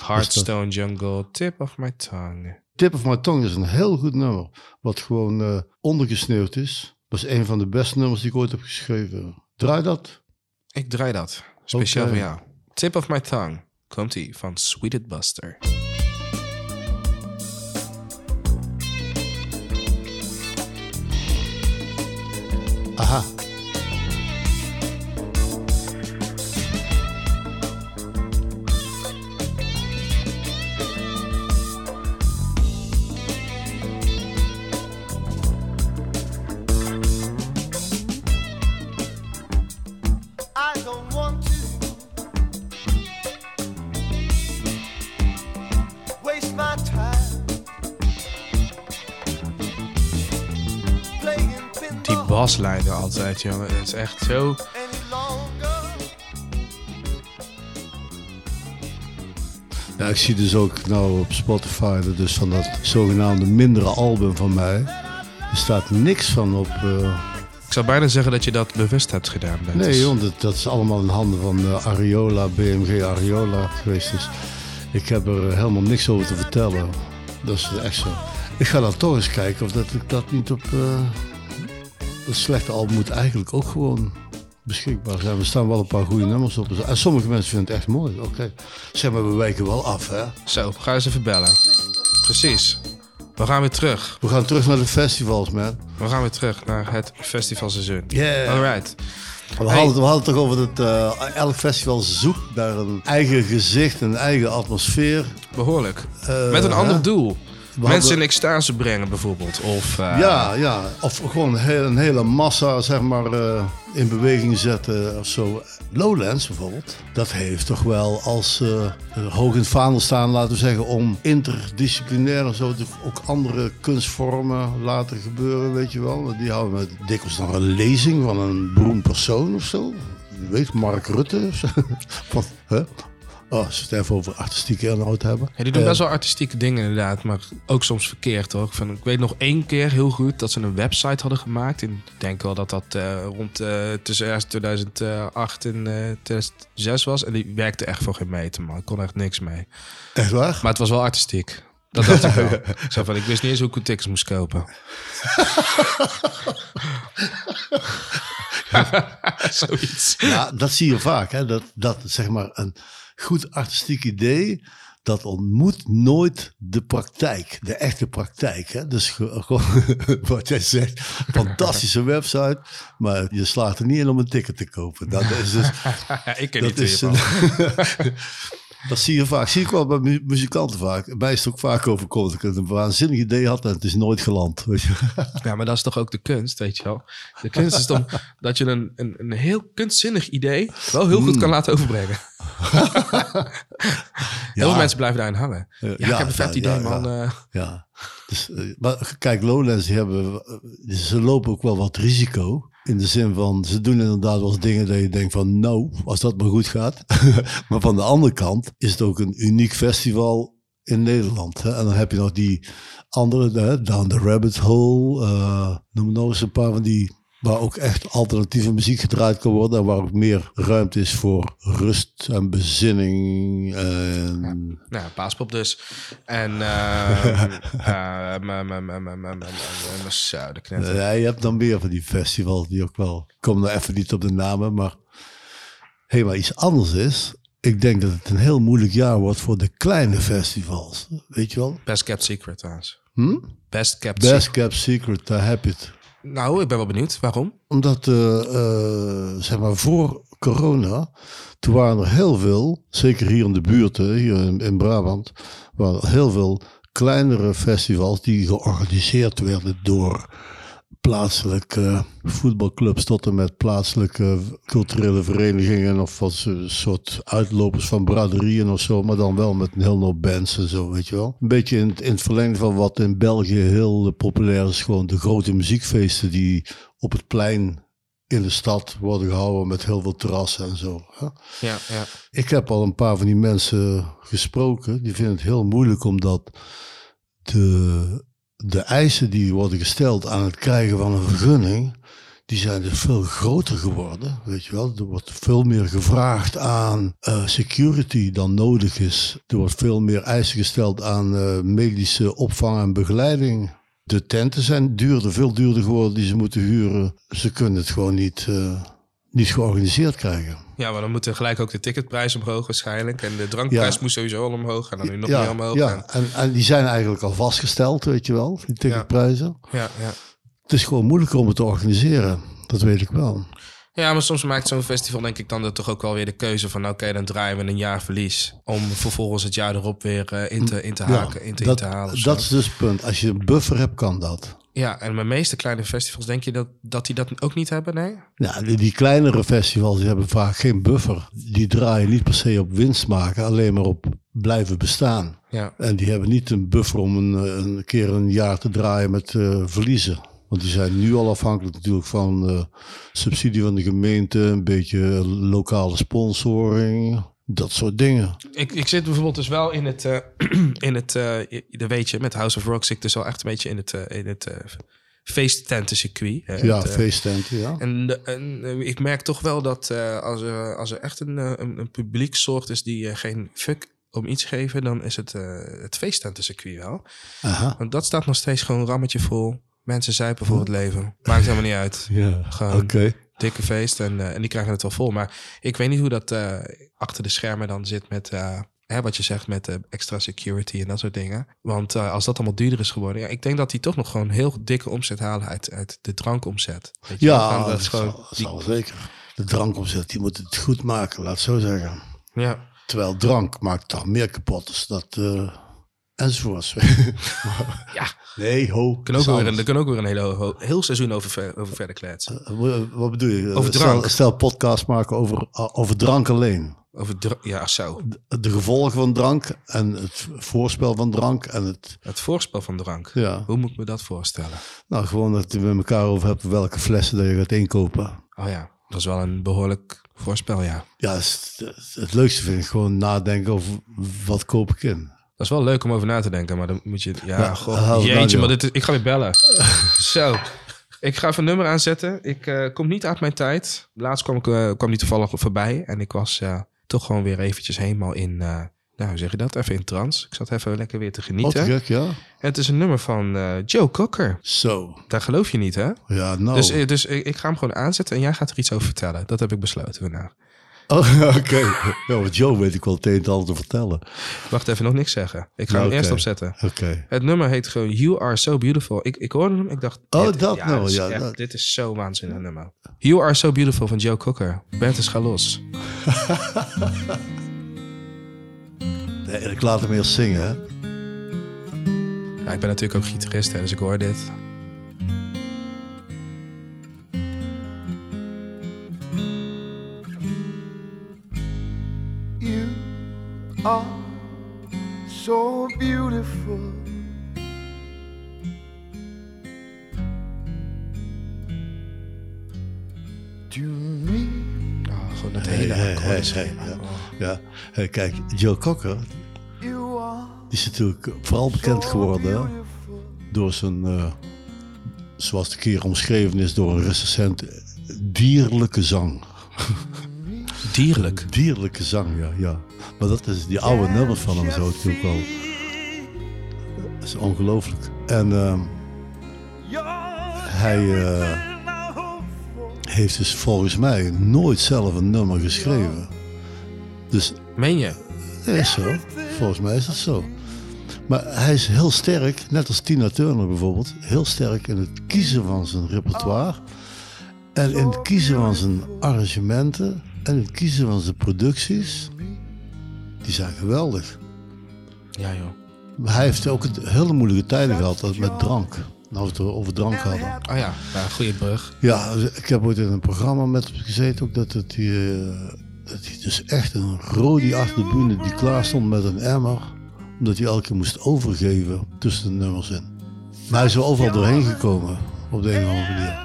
Heartstone Jungle, Tip of My Tongue. Tip of My Tongue is een heel goed nummer. Wat gewoon uh, ondergesneeuwd is. Dat is een van de beste nummers die ik ooit heb geschreven. Draai dat? Ik draai dat. Speciaal okay. voor jou. Tip of My Tongue. Komt-ie van Sweet d'Buster. Aha. I die baslijnen altijd, jongen. Het is echt zo... Ja, ik zie dus ook nou op Spotify dat dus van dat zogenaamde mindere album van mij, er staat niks van op... Uh... Ik zou bijna zeggen dat je dat bewust hebt gedaan. Bent. Nee, joh, dat, dat is allemaal in handen van uh, Ariola, B M G Ariola geweest. Dus ik heb er helemaal niks over te vertellen. Dat is echt zo. Ik ga dan toch eens kijken of dat ik dat niet op... Uh... Dat slechte album moet eigenlijk ook gewoon beschikbaar zijn. Er staan wel een paar goede nummers op. En sommige mensen vinden het echt mooi. Oké, okay. Zeg maar, we wijken wel af, hè? Zo, ga eens even bellen. Precies. We gaan weer terug. We gaan terug naar de festivals, man. We gaan weer terug naar het festivalseizoen. Yeah. Alright. We, hey. hadden, we hadden het toch over dat uh, elk festival zoekt naar een eigen gezicht, een eigen atmosfeer. Behoorlijk. Uh, Met een ander hè? doel. We mensen hadden... in extase brengen bijvoorbeeld. Of, uh... ja, ja, of gewoon heel, een hele massa zeg maar, uh, in beweging zetten of zo. Lowlands bijvoorbeeld, dat heeft toch wel als uh, hoog in het vaandel staan, laten we zeggen, om interdisciplinair en zo ook andere kunstvormen laten gebeuren, weet je wel. Die houden we dikwijls nog een lezing van een beroemd persoon of zo. Je weet, Mark Rutte of zo. Van, hè? Oh, als we het even over artistieke inhoud hebben. Ja, die doen uh, best wel artistieke dingen inderdaad, maar ook soms verkeerd hoor. Van, ik weet nog één keer heel goed dat ze een website hadden gemaakt. En ik denk wel dat dat uh, rond uh, tussen tweeduizend acht en uh, tweeduizend zes was. En die werkte echt voor geen meter, man. Ik kon echt niks mee. Echt waar? Maar het was wel artistiek. Dat dacht ik wel. Zo van, ik wist niet eens hoe ik een tickets moest kopen. Zoiets. Ja, dat zie je vaak. Hè? Dat, dat zeg maar een... Goed artistiek idee, dat ontmoet nooit de praktijk, de echte praktijk. Hè? Dus gewoon wat jij zegt, fantastische website, maar je slaagt er niet in om een ticket te kopen. Dat is dus, ja, ik ken dat niet van. Dat zie je vaak, zie ik wel bij mu- muzikanten vaak. Mij is het ook vaak overkomen dat ik een waanzinnig idee had en het is nooit geland. Weet je? Ja, maar dat is toch ook de kunst, weet je wel. De kunst is dan dat je een, een, een heel kunstzinnig idee wel heel goed mm. kan laten overbrengen. Ja. Heel veel mensen blijven daarin hangen. Ja, ja, ik heb een vet ja, idee, ja, man. Ja. Ja. Dus, maar kijk, Lowlands, die hebben, ze lopen ook wel wat risico. In de zin van, ze doen inderdaad wel dingen dat je denkt van, nou, als dat maar goed gaat. Maar van de andere kant is het ook een uniek festival in Nederland. Hè? En dan heb je nog die andere, hè? Down the Rabbit Hole. Uh, noem nog eens een paar van die, waar ook echt alternatieve muziek gedraaid kan worden. En waar ook meer ruimte is voor rust en bezinning. En... Ja, nou, Paaspop dus. En de knetter. Ja, je hebt dan weer van die festivals die ook wel... Ik kom nou even niet op de namen, maar... helemaal iets anders is... Ik denk dat het een heel moeilijk jaar wordt voor de kleine festivals. Weet je wel? Best kept secret, trouwens. Hm? Best kept secret. Best kept secret, daar heb je het. Nou, ik ben wel benieuwd. Waarom? Omdat, uh, uh, zeg maar, voor corona, toen waren er heel veel, zeker hier in de buurt, hier in, in Brabant, waren er heel veel kleinere festivals die georganiseerd werden door plaatselijke voetbalclubs tot en met plaatselijke culturele verenigingen of wat een soort uitlopers van braderieën of zo, maar dan wel met een heel hoop bands en zo, weet je wel. Een beetje in, in het verlengde van wat in België heel populair is, gewoon de grote muziekfeesten die op het plein in de stad worden gehouden met heel veel terrassen en zo. Hè? Ja, ja. Ik heb al een paar van die mensen gesproken, die vinden het heel moeilijk omdat de... De eisen die worden gesteld aan het krijgen van een vergunning, die zijn dus veel groter geworden, weet je wel. Er wordt veel meer gevraagd aan uh, security dan nodig is. Er wordt veel meer eisen gesteld aan uh, medische opvang en begeleiding. De tenten zijn duurder, veel duurder geworden die ze moeten huren. Ze kunnen het gewoon niet, uh, niet georganiseerd krijgen. Ja, maar dan moeten gelijk ook de ticketprijs omhoog waarschijnlijk. En de drankprijs ja. moest sowieso al omhoog gaan. En nu nog ja, meer omhoog ja. gaan. En, en die zijn eigenlijk al vastgesteld, weet je wel. Die ticketprijzen. Ja. Ja, ja. Het is gewoon moeilijker om het te organiseren. Dat weet ik wel. Ja, maar soms maakt zo'n festival denk ik dan dat toch ook wel weer de keuze van... oké, okay, dan draaien we een jaar verlies. Om vervolgens het jaar erop weer uh, in te, in te haken. Ja, in te, dat, in te halen, dat is dus het punt. Als je een buffer hebt, kan dat. Ja, en mijn meeste kleine festivals, denk je dat, dat die dat ook niet hebben, nee? Ja, die, die kleinere festivals die hebben vaak geen buffer. Die draaien niet per se op winst maken, alleen maar op blijven bestaan. Ja. En die hebben niet een buffer om een, een keer een jaar te draaien met uh, verliezen. Want die zijn nu al afhankelijk natuurlijk van uh, subsidie van de gemeente, een beetje lokale sponsoring, dat soort dingen. Ik, ik zit bijvoorbeeld dus wel in het, uh, in het, uh, dat weet je, met House of Rock zit ik dus wel echt een beetje in het, uh, in het uh, feesttentencircuit. Hè, ja, het, uh, feesttenten, ja. En, en uh, ik merk toch wel dat uh, als, er, als er echt een, een, een publieksoort is die uh, geen fuck om iets geven, dan is het, uh, het feesttentencircuit wel. Aha. Want dat staat nog steeds gewoon rammetje vol. Mensen zuipen voor het leven. Maakt helemaal niet uit. Ja, gewoon okay. Dikke feest en, uh, en die krijgen het wel vol. Maar ik weet niet hoe dat uh, achter de schermen dan zit met... Uh, hè, wat je zegt met uh, extra security en dat soort dingen. Want uh, als dat allemaal duurder is geworden... Ja, ik denk dat die toch nog gewoon heel dikke omzet halen uit, uit de drankomzet. Weet je? Ja, dat is gewoon, zal, die... zal zeker. De drankomzet, die moet het goed maken, laat het zo zeggen. Ja. Terwijl drank maakt toch meer kapot. Dus dat... Uh... Enzovoorts. Ja. Nee, ho. Kan ook weer een, kan ook weer een hele, ho, heel seizoen over, over verder kletsen. Uh, wat bedoel je? Over drank. Stel, stel podcast maken over, over drank alleen. Over dr- ja, zo. De, de gevolgen van drank en het voorspel van drank. En het... het voorspel van drank? Ja. Hoe moet ik me dat voorstellen? Nou, gewoon dat je met elkaar over hebt welke flessen dat je gaat inkopen. Oh ja, dat is wel een behoorlijk voorspel, ja. Ja, het, het leukste vind ik gewoon nadenken over wat koop ik in. Dat is wel leuk om over na te denken, maar dan moet je... Ja, ja goh, jeetje, maar dit is, ik ga weer bellen. Zo, ik ga even een nummer aanzetten. Ik uh, kom niet uit mijn tijd. Laatst kwam ik uh, kwam die toevallig voorbij. En ik was uh, toch gewoon weer eventjes helemaal in... Uh, nou, hoe zeg je dat? Even in trance. Ik zat even lekker weer te genieten. Wat gek, ja. En het is een nummer van uh, Joe Cocker. Zo. Daar geloof je niet, hè? Ja, nou. Dus, uh, dus ik, ik ga hem gewoon aanzetten en jij gaat er iets over vertellen. Dat heb ik besloten vandaag. Oh, oké. Okay. Ja, want Joe weet ik wel het een en ander te vertellen. Wacht even, nog niks zeggen. Ik ga nou, hem okay. eerst opzetten. Oké. Okay. Het nummer heet gewoon You Are So Beautiful. Ik, ik hoorde hem, ik dacht... Oh, dit, dat ja, nou. Dit is, ja, echt, dat... dit is zo waanzinnig nummer. You Are So Beautiful van Joe Cocker. Bertus, ga los. Nee, ik laat hem eerst zingen, hè? Ja, ik ben natuurlijk ook gitarist, hè, dus ik hoor dit... You are so beautiful. To me. Oh, gewoon dat hele hey, hey, hey, ja. Oh. Ja. Hey, kijk, Joe Cocker, die is natuurlijk vooral bekend geworden door zijn, uh, zoals de keer omschreven is, door een recensent dierlijke zang. Dierlijk? Dierlijke zang, ja, ja. Maar dat is die oude nummers van hem zo natuurlijk al. Dat is ongelooflijk. En uh, hij uh, heeft dus volgens mij nooit zelf een nummer geschreven. Dus, meen je? Dat is zo. Volgens mij is dat zo. Maar hij is heel sterk, net als Tina Turner bijvoorbeeld, heel sterk in het kiezen van zijn repertoire. En in het kiezen van zijn arrangementen. En het kiezen van zijn producties, die zijn geweldig. Ja, joh. Maar hij heeft ook hele moeilijke tijden gehad met drank. Nou, we het over drank hadden. Oh ja, ja, goede brug. Ja, ik heb ooit in een programma met hem gezeten ook dat hij uh, dus echt een rodie achter de bühne die klaar stond met een emmer, omdat hij elke keer moest overgeven tussen de nummers in. Maar hij is er overal doorheen gekomen op de een of andere manier.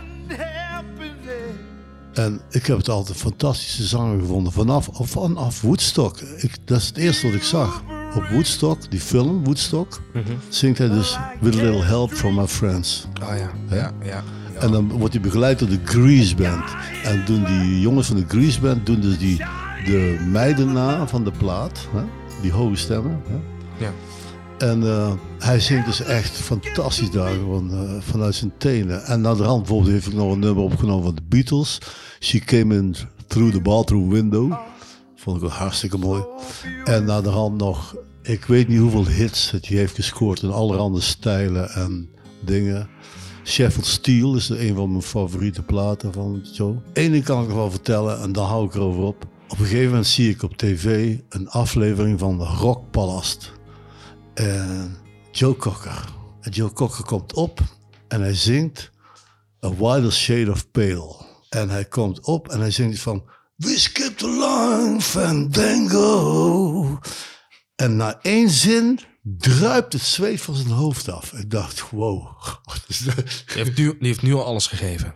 En ik heb het altijd fantastische zanger gevonden. Vanaf, vanaf Woodstock. Ik, dat is het eerste wat ik zag. Op Woodstock, die film Woodstock, mm-hmm. zingt hij dus With a Little Help From My Friends. Oh ja, ja, ja, ja. En dan wordt hij begeleid door de Grease-band. En doen die jongens van de Grease-band doen dus die, de meiden na van de plaat. Hè? Die hoge stemmen. Hè? Ja. En uh, hij zingt dus echt fantastisch daar gewoon uh, vanuit zijn tenen. En naar de hand bijvoorbeeld heeft ik nog een nummer opgenomen van de Beatles. She Came In Through The Bathroom Window. Vond ik wel hartstikke mooi. En naar de hand nog, ik weet niet hoeveel hits dat hij heeft gescoord in allerhande stijlen en dingen. Sheffield Steel is een van mijn favoriete platen van Joe. Eén ding kan ik wel vertellen en daar hou ik erover op. Op een gegeven moment zie ik op tv een aflevering van de Rockpalast. En Joe Cocker. En Joe Cocker komt op en hij zingt A Wider Shade of Pale. En hij komt op en hij zingt van We skipped a long fandango. En na één zin druipt het zweet van zijn hoofd af. En dacht, wow. Die heeft nu, die heeft nu al alles gegeven.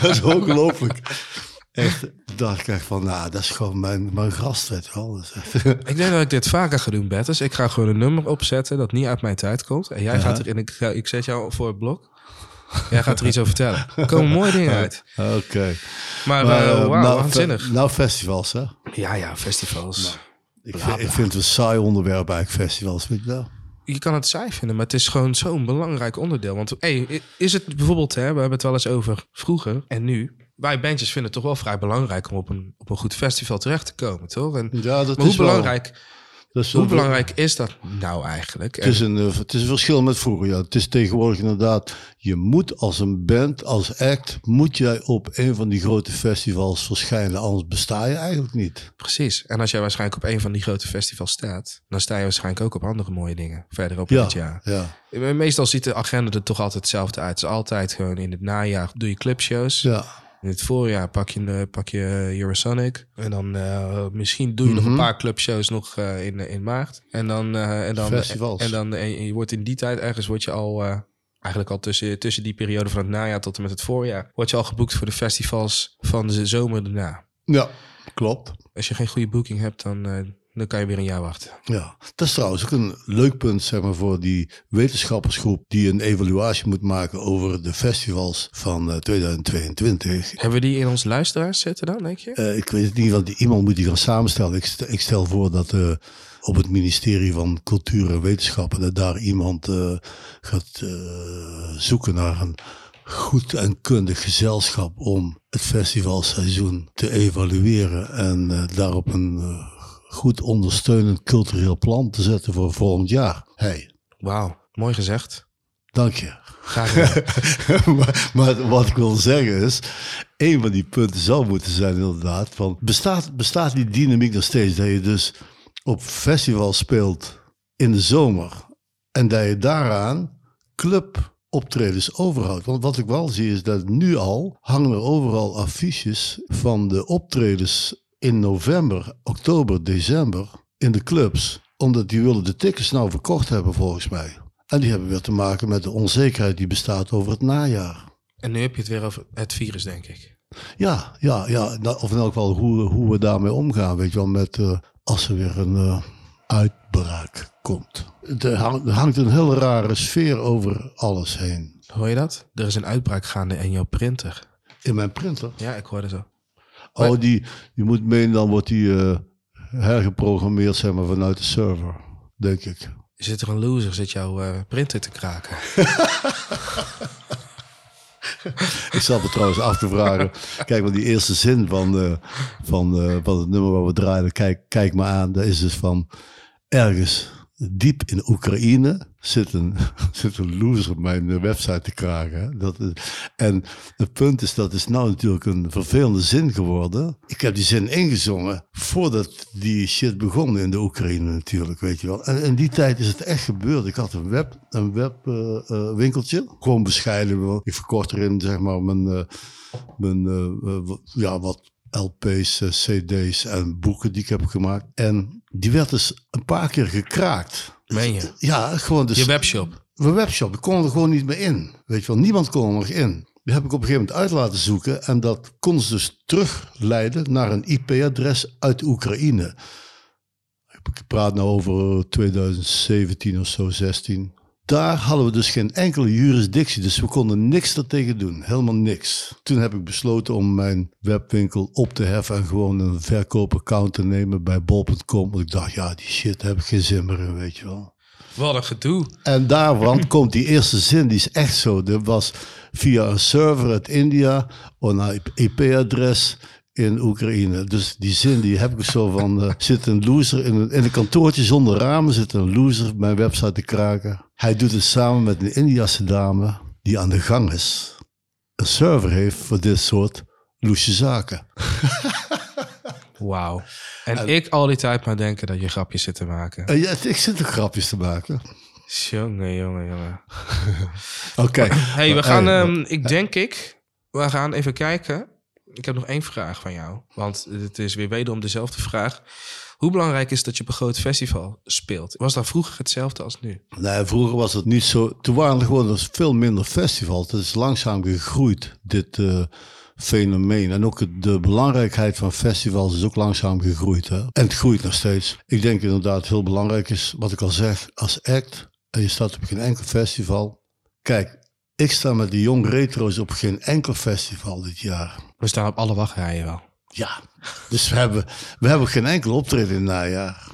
Dat is ongelooflijk. Echt, dacht ik van, nou, dat is gewoon mijn, mijn gast, weet je wel. Ik denk dat ik dit vaker ga doen, Bertus. Ik ga gewoon een nummer opzetten dat niet uit mijn tijd komt. En jij ja. gaat er in, ik, ga, ik zet jou voor het blok. Jij gaat er iets over vertellen. Er komen mooie dingen uit. Oké. Okay. Maar, maar uh, wauw, nou, waanzinnig. Nou, festivals, hè? Ja, ja, festivals. Nou, ik, bla, bla. Vind, ik vind het een saai onderwerp eigenlijk, festivals. Vind je wel? Je kan het saai vinden, maar het is gewoon zo'n belangrijk onderdeel. Want hey, is het bijvoorbeeld, hè, we hebben het wel eens over vroeger en nu. Wij bandjes vinden het toch wel vrij belangrijk om op een, op een goed festival terecht te komen, toch? En, ja, dat maar is hoe belangrijk... Wel. Is Hoe belangrijk is dat nou eigenlijk? Het is, een, het is een verschil met vroeger. Ja. Het is tegenwoordig inderdaad... Je moet als een band, als act... moet jij op een van die grote festivals verschijnen. Anders besta je eigenlijk niet. Precies. En als jij waarschijnlijk op een van die grote festivals staat... dan sta je waarschijnlijk ook op andere mooie dingen. Verder op ja, het jaar. Ja. Meestal ziet de agenda er toch altijd hetzelfde uit. Het is altijd gewoon in het najaar doe je clipshows... Ja. In het voorjaar pak je, pak je Eurosonic. En dan uh, misschien doe je mm-hmm. nog een paar clubshows nog uh, in, in maart. En dan... Uh, en dan festivals. En, dan, en je wordt in die tijd ergens word je al... Uh, eigenlijk al tussen, tussen die periode van het najaar tot en met het voorjaar... word je al geboekt voor de festivals van de zomer daarna. Ja, klopt. Als je geen goede boeking hebt, dan... Uh, dan kan je weer een jaar wachten. Ja, dat is trouwens ook een leuk punt zeg maar, voor die wetenschappersgroep... die een evaluatie moet maken over de festivals van uh, tweeduizend tweeëntwintig. Hebben we die in ons luisteraars zitten dan, denk je? Uh, ik weet het niet, want iemand moet die gaan samenstellen. Ik, st- ik stel voor dat uh, op het ministerie van Cultuur en Wetenschappen... dat daar iemand uh, gaat uh, zoeken naar een goed en kundig gezelschap... om het festivalseizoen te evalueren en uh, daarop een... Uh, goed ondersteunend cultureel plan te zetten voor volgend jaar. Hey. Wauw, mooi gezegd. Dank je. Graag gedaan. maar, maar wat ik wil zeggen is... een van die punten zou moeten zijn inderdaad... van bestaat, bestaat die dynamiek nog steeds... dat je dus op festival speelt in de zomer... en dat je daaraan cluboptredens overhoudt. Want wat ik wel zie is dat nu al... hangen er overal affiches van de optredens... in november, oktober, december in de clubs. Omdat die willen de tickets nou verkocht hebben volgens mij. En die hebben weer te maken met de onzekerheid die bestaat over het najaar. En nu heb je het weer over het virus, denk ik. Ja, ja, ja. Of in elk geval hoe, hoe we daarmee omgaan. Weet je wel, met uh, als er weer een uh, uitbraak komt. Er hangt een heel rare sfeer over alles heen. Hoor je dat? Er is een uitbraak gaande in jouw printer. In mijn printer? Ja, ik hoorde zo. Oh, die, die moet meen, dan wordt die uh, hergeprogrammeerd zeg maar, vanuit de server, denk ik. Zit er een loser, zit jouw uh, printer te kraken? Ik zat me trouwens af te vragen. Kijk, want die eerste zin van, uh, van, uh, van het nummer waar we draaiden, kijk, kijk me aan, dat is dus van ergens diep in Oekraïne zit een, zit een loser op mijn website te kraken. Dat is, en het punt is, dat is nou natuurlijk een vervelende zin geworden. Ik heb die zin ingezongen voordat die shit begon in de Oekraïne natuurlijk, weet je wel. En in die tijd is het echt gebeurd. Ik had een web, een web, uh, uh, winkeltje. Gewoon bescheiden. Ik verkocht erin, zeg maar, mijn, uh, mijn uh, uh, ja, wat... L P's, uh, C D's en boeken die ik heb gemaakt. En die werd dus een paar keer gekraakt. Meen je? Ja, gewoon dus... Je webshop? Mijn webshop. Ik kon er gewoon niet meer in. Weet je wel, niemand kon er nog in. Die heb ik op een gegeven moment uit laten zoeken. En dat kon ze dus terugleiden naar een I P-adres uit Oekraïne. Ik praat nou over tweeduizend zeventien of zo, zestien. Daar hadden we dus geen enkele jurisdictie, dus we konden niks daartegen doen, helemaal niks. Toen heb ik besloten om mijn webwinkel op te heffen en gewoon een verkoopaccount te nemen bij bol punt com. Want ik dacht, ja, die shit heb ik geen zin meer in, weet je wel. Wat een gedoe. En daarvan komt die eerste zin, die is echt zo. Dat was via een server uit India, een I P-adres... in Oekraïne. Dus die zin die heb ik zo van... Uh, zit een loser in een, in een kantoortje zonder ramen... zit een loser mijn website te kraken. Hij doet het samen met een Indiase dame... die aan de gang is. Een server heeft voor dit soort loesje zaken. Wauw. En, en ik al die tijd maar denken dat je grapjes zit te maken. En ja, ik zit ook grapjes te maken. Jongen, jongen, jongen. Oké. Okay. Hey, we gaan... Hey, um, ik denk hey. ik... We gaan even kijken... Ik heb nog één vraag van jou, want het is weer wederom dezelfde vraag. Hoe belangrijk is dat je op een groot festival speelt? Was dat vroeger hetzelfde als nu? Nee, vroeger was het niet zo. Toen waren er gewoon veel minder festivals. Het is langzaam gegroeid, dit uh, fenomeen. En ook de belangrijkheid van festivals is ook langzaam gegroeid. Hè? En het groeit nog steeds. Ik denk inderdaad heel belangrijk is, wat ik al zeg, als act. En je staat op geen enkel festival. Kijk, ik sta met die jong retro's op geen enkel festival dit jaar. We staan op alle wachtrijen wel. Ja, dus we hebben, we hebben geen enkel optreden in het najaar.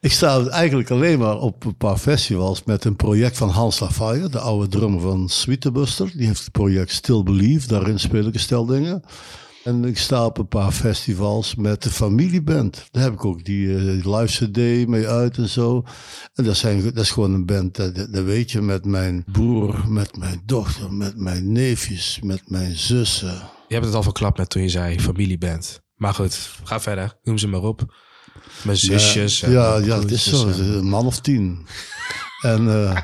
Ik sta eigenlijk alleen maar op een paar festivals met een project van Hans Lafayette, de oude drummer van Sweet d'Buster. Die heeft het project Still Believe, daarin speel ik een stel dingen. En ik sta op een paar festivals met de familieband. Daar heb ik ook die uh, live cd mee uit en zo. En dat, zijn, dat is gewoon een band, dat, dat weet je, met mijn broer, met mijn dochter, met mijn neefjes, met mijn zussen. Je hebt het al verklapt met toen je zei familieband. Maar goed, ga verder, noem ze maar op. Mijn zusjes. Ja, en ja, ja, het is zo, een man of tien. En, uh,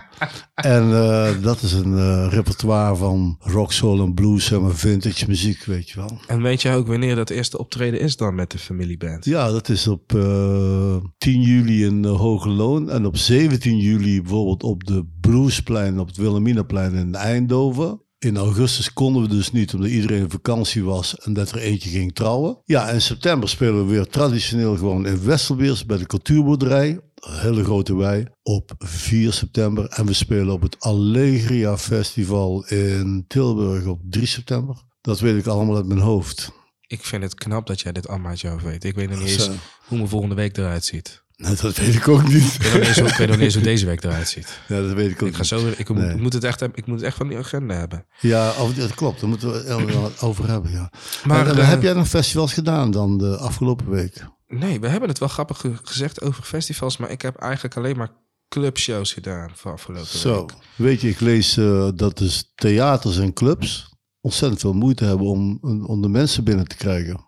en uh, dat is een uh, repertoire van rock, soul en blues en vintage muziek, weet je wel. En weet jij ook wanneer dat eerste optreden is dan met de familieband? Ja, dat is op uh, tien juli in uh, Hoge Loon. En op zeventien juli bijvoorbeeld op de Bluesplein, op het Wilhelminaplein in Eindhoven. In augustus konden we dus niet, omdat iedereen op vakantie was en dat er eentje ging trouwen. Ja, in september spelen we weer traditioneel gewoon in Westerbeers bij de cultuurboerderij. Een hele grote wei op vier september. En we spelen op het Allegria Festival in Tilburg op drie september. Dat weet ik allemaal uit mijn hoofd. Ik vind het knap dat jij dit allemaal uit je hoofd weet. Ik weet nog niet eens hoe mijn volgende week eruit ziet. Nou, dat weet ik ook niet. Ik weet nog niet, niet eens hoe deze week eruit ziet. Ja, dat weet ik ook ik ga niet. Zo, ik, moet, nee. moet het echt, ik moet het echt van die agenda hebben. Ja, over, dat klopt. Daar moeten we het over hebben, ja. Maar en, uh, heb jij nog festivals gedaan dan de afgelopen week? Nee, we hebben het wel grappig ge- gezegd over festivals, maar ik heb eigenlijk alleen maar clubshows gedaan voor afgelopen Zo, week. Zo, weet je, ik lees uh, dat dus theaters en clubs ontzettend veel moeite hebben om, om de mensen binnen te krijgen.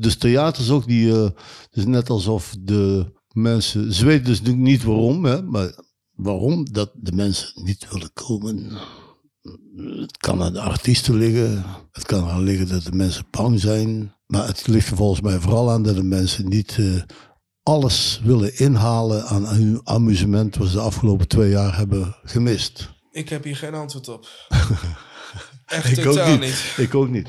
Dus theaters ook, die, uh, dus net alsof de mensen, ze weten dus niet waarom, hè, maar waarom dat de mensen niet willen komen. Het kan aan de artiesten liggen, het kan aan liggen dat de mensen bang zijn. Maar het ligt er volgens mij vooral aan dat de mensen niet uh, alles willen inhalen aan hun amusement wat ze de afgelopen twee jaar hebben gemist. Ik heb hier geen antwoord op. Echt ik totaal ook niet. niet. Ik ook niet.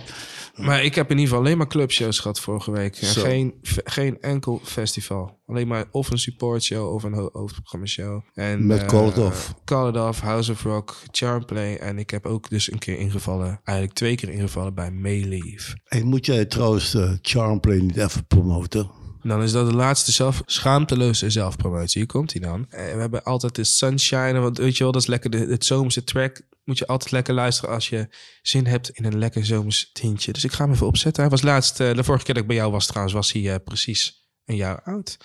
Maar ik heb in ieder geval alleen maar clubshows gehad vorige week. En geen, geen enkel festival. Alleen maar of een supportshow of een hoofdprogrammashow. En, met uh, Call It Off. Call It Off, House of Rock, Charmplay. En ik heb ook dus een keer ingevallen, eigenlijk twee keer ingevallen bij Mayleaf. En moet jij trouwens uh, Charmplay niet even promoten? Dan is dat de laatste zelf, schaamteloze zelfpromotie. Hier komt hij dan. En we hebben altijd de Sunshine. Want weet je wel, dat is lekker de, het zomerse track. Moet je altijd lekker luisteren als je zin hebt in een lekker zomers tintje. Dus ik ga hem even opzetten. Hij was laatst, uh, de vorige keer dat ik bij jou was trouwens, was hij uh, precies een jaar oud.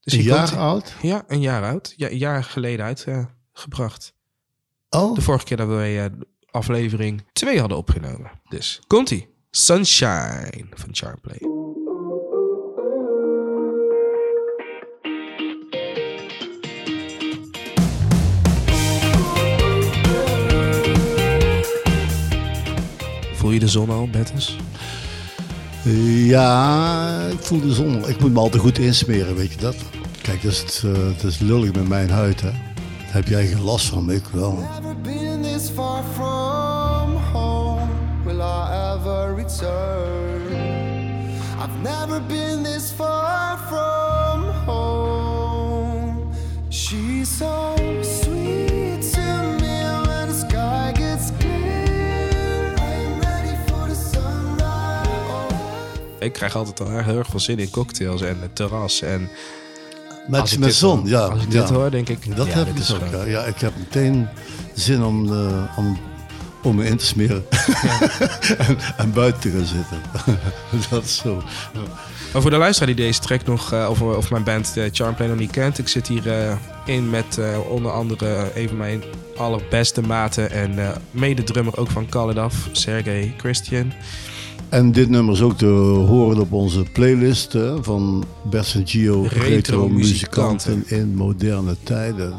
Dus een jaar komt, oud? Ja, een jaar oud. Ja, een jaar geleden uitgebracht. Uh, oh. De vorige keer dat we uh, aflevering twee hadden opgenomen. Dus komt hij. Sunshine van Charmplay. Voel je de zon al, Bertus? Ja, ik voel de zon. Ik moet me altijd goed insmeren, weet je dat? Kijk, dat is, het, uh, dat is lullig met mijn huid, hè? Daar heb jij geen last van, ik wel. Ik krijg altijd al heel erg veel zin in cocktails en het terras. En met, met zon, hoor, ja. Als ik ja. dit hoor, denk ik... Dat ja, heb ik ook, ja. ja. Ik heb meteen zin om, uh, om, om me in te smeren. Ja. en, en buiten te gaan zitten. Dat is zo. Ja. Maar voor de luisteraar die deze track nog, uh, of, of mijn band uh, Charmplay nog niet kent. Ik zit hier uh, in met uh, onder andere een van mijn allerbeste maten. En uh, mededrummer ook van Call It Off, Sergei Christian. En dit nummer is ook te horen op onze playlist hè, van Best en Gio, Retro Muzikanten in Moderne Tijden.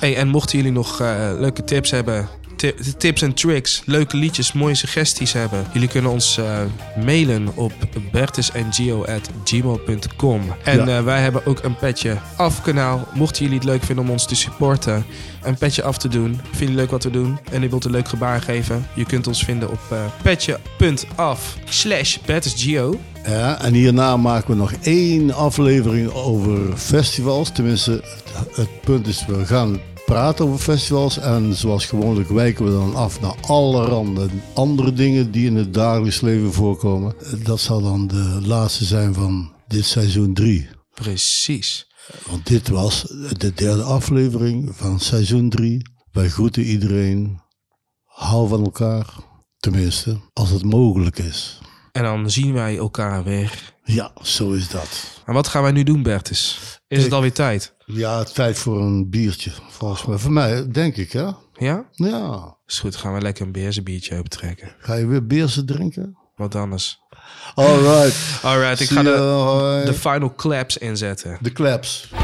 Hey, en mochten jullie nog uh, leuke tips hebben, ti- tips en tricks, leuke liedjes, mooie suggesties hebben, jullie kunnen ons uh, mailen op bertusengio at gmail dot com. En ja. uh, wij hebben ook een Petje Af kanaal. Mochten jullie het leuk vinden om ons te supporten, een petje af te doen. Vind je het leuk wat we doen en je wilt een leuk gebaar geven, je kunt ons vinden op uh, petje punt af slash bertusgio. Ja, en hierna maken we nog één aflevering over festivals. Tenminste, het punt is, we gaan praten over festivals. En zoals gewoonlijk wijken we dan af naar allerhande andere dingen die in het dagelijks leven voorkomen. Dat zal dan de laatste zijn van dit seizoen drie. Precies. Want dit was de derde aflevering van seizoen drie. Wij groeten iedereen. Hou van elkaar. Tenminste, als het mogelijk is. En dan zien wij elkaar weer. Ja, zo is dat. En wat gaan wij nu doen, Bertus? Is ik, het alweer tijd? Ja, tijd voor een biertje. Volgens mij. Voor mij, denk ik, hè? Ja? Ja. Is goed, gaan we lekker een Beerse biertje opentrekken. Ga je weer Beerse drinken? Wat anders. All right. All right, ik See ga de, de final claps inzetten. De claps.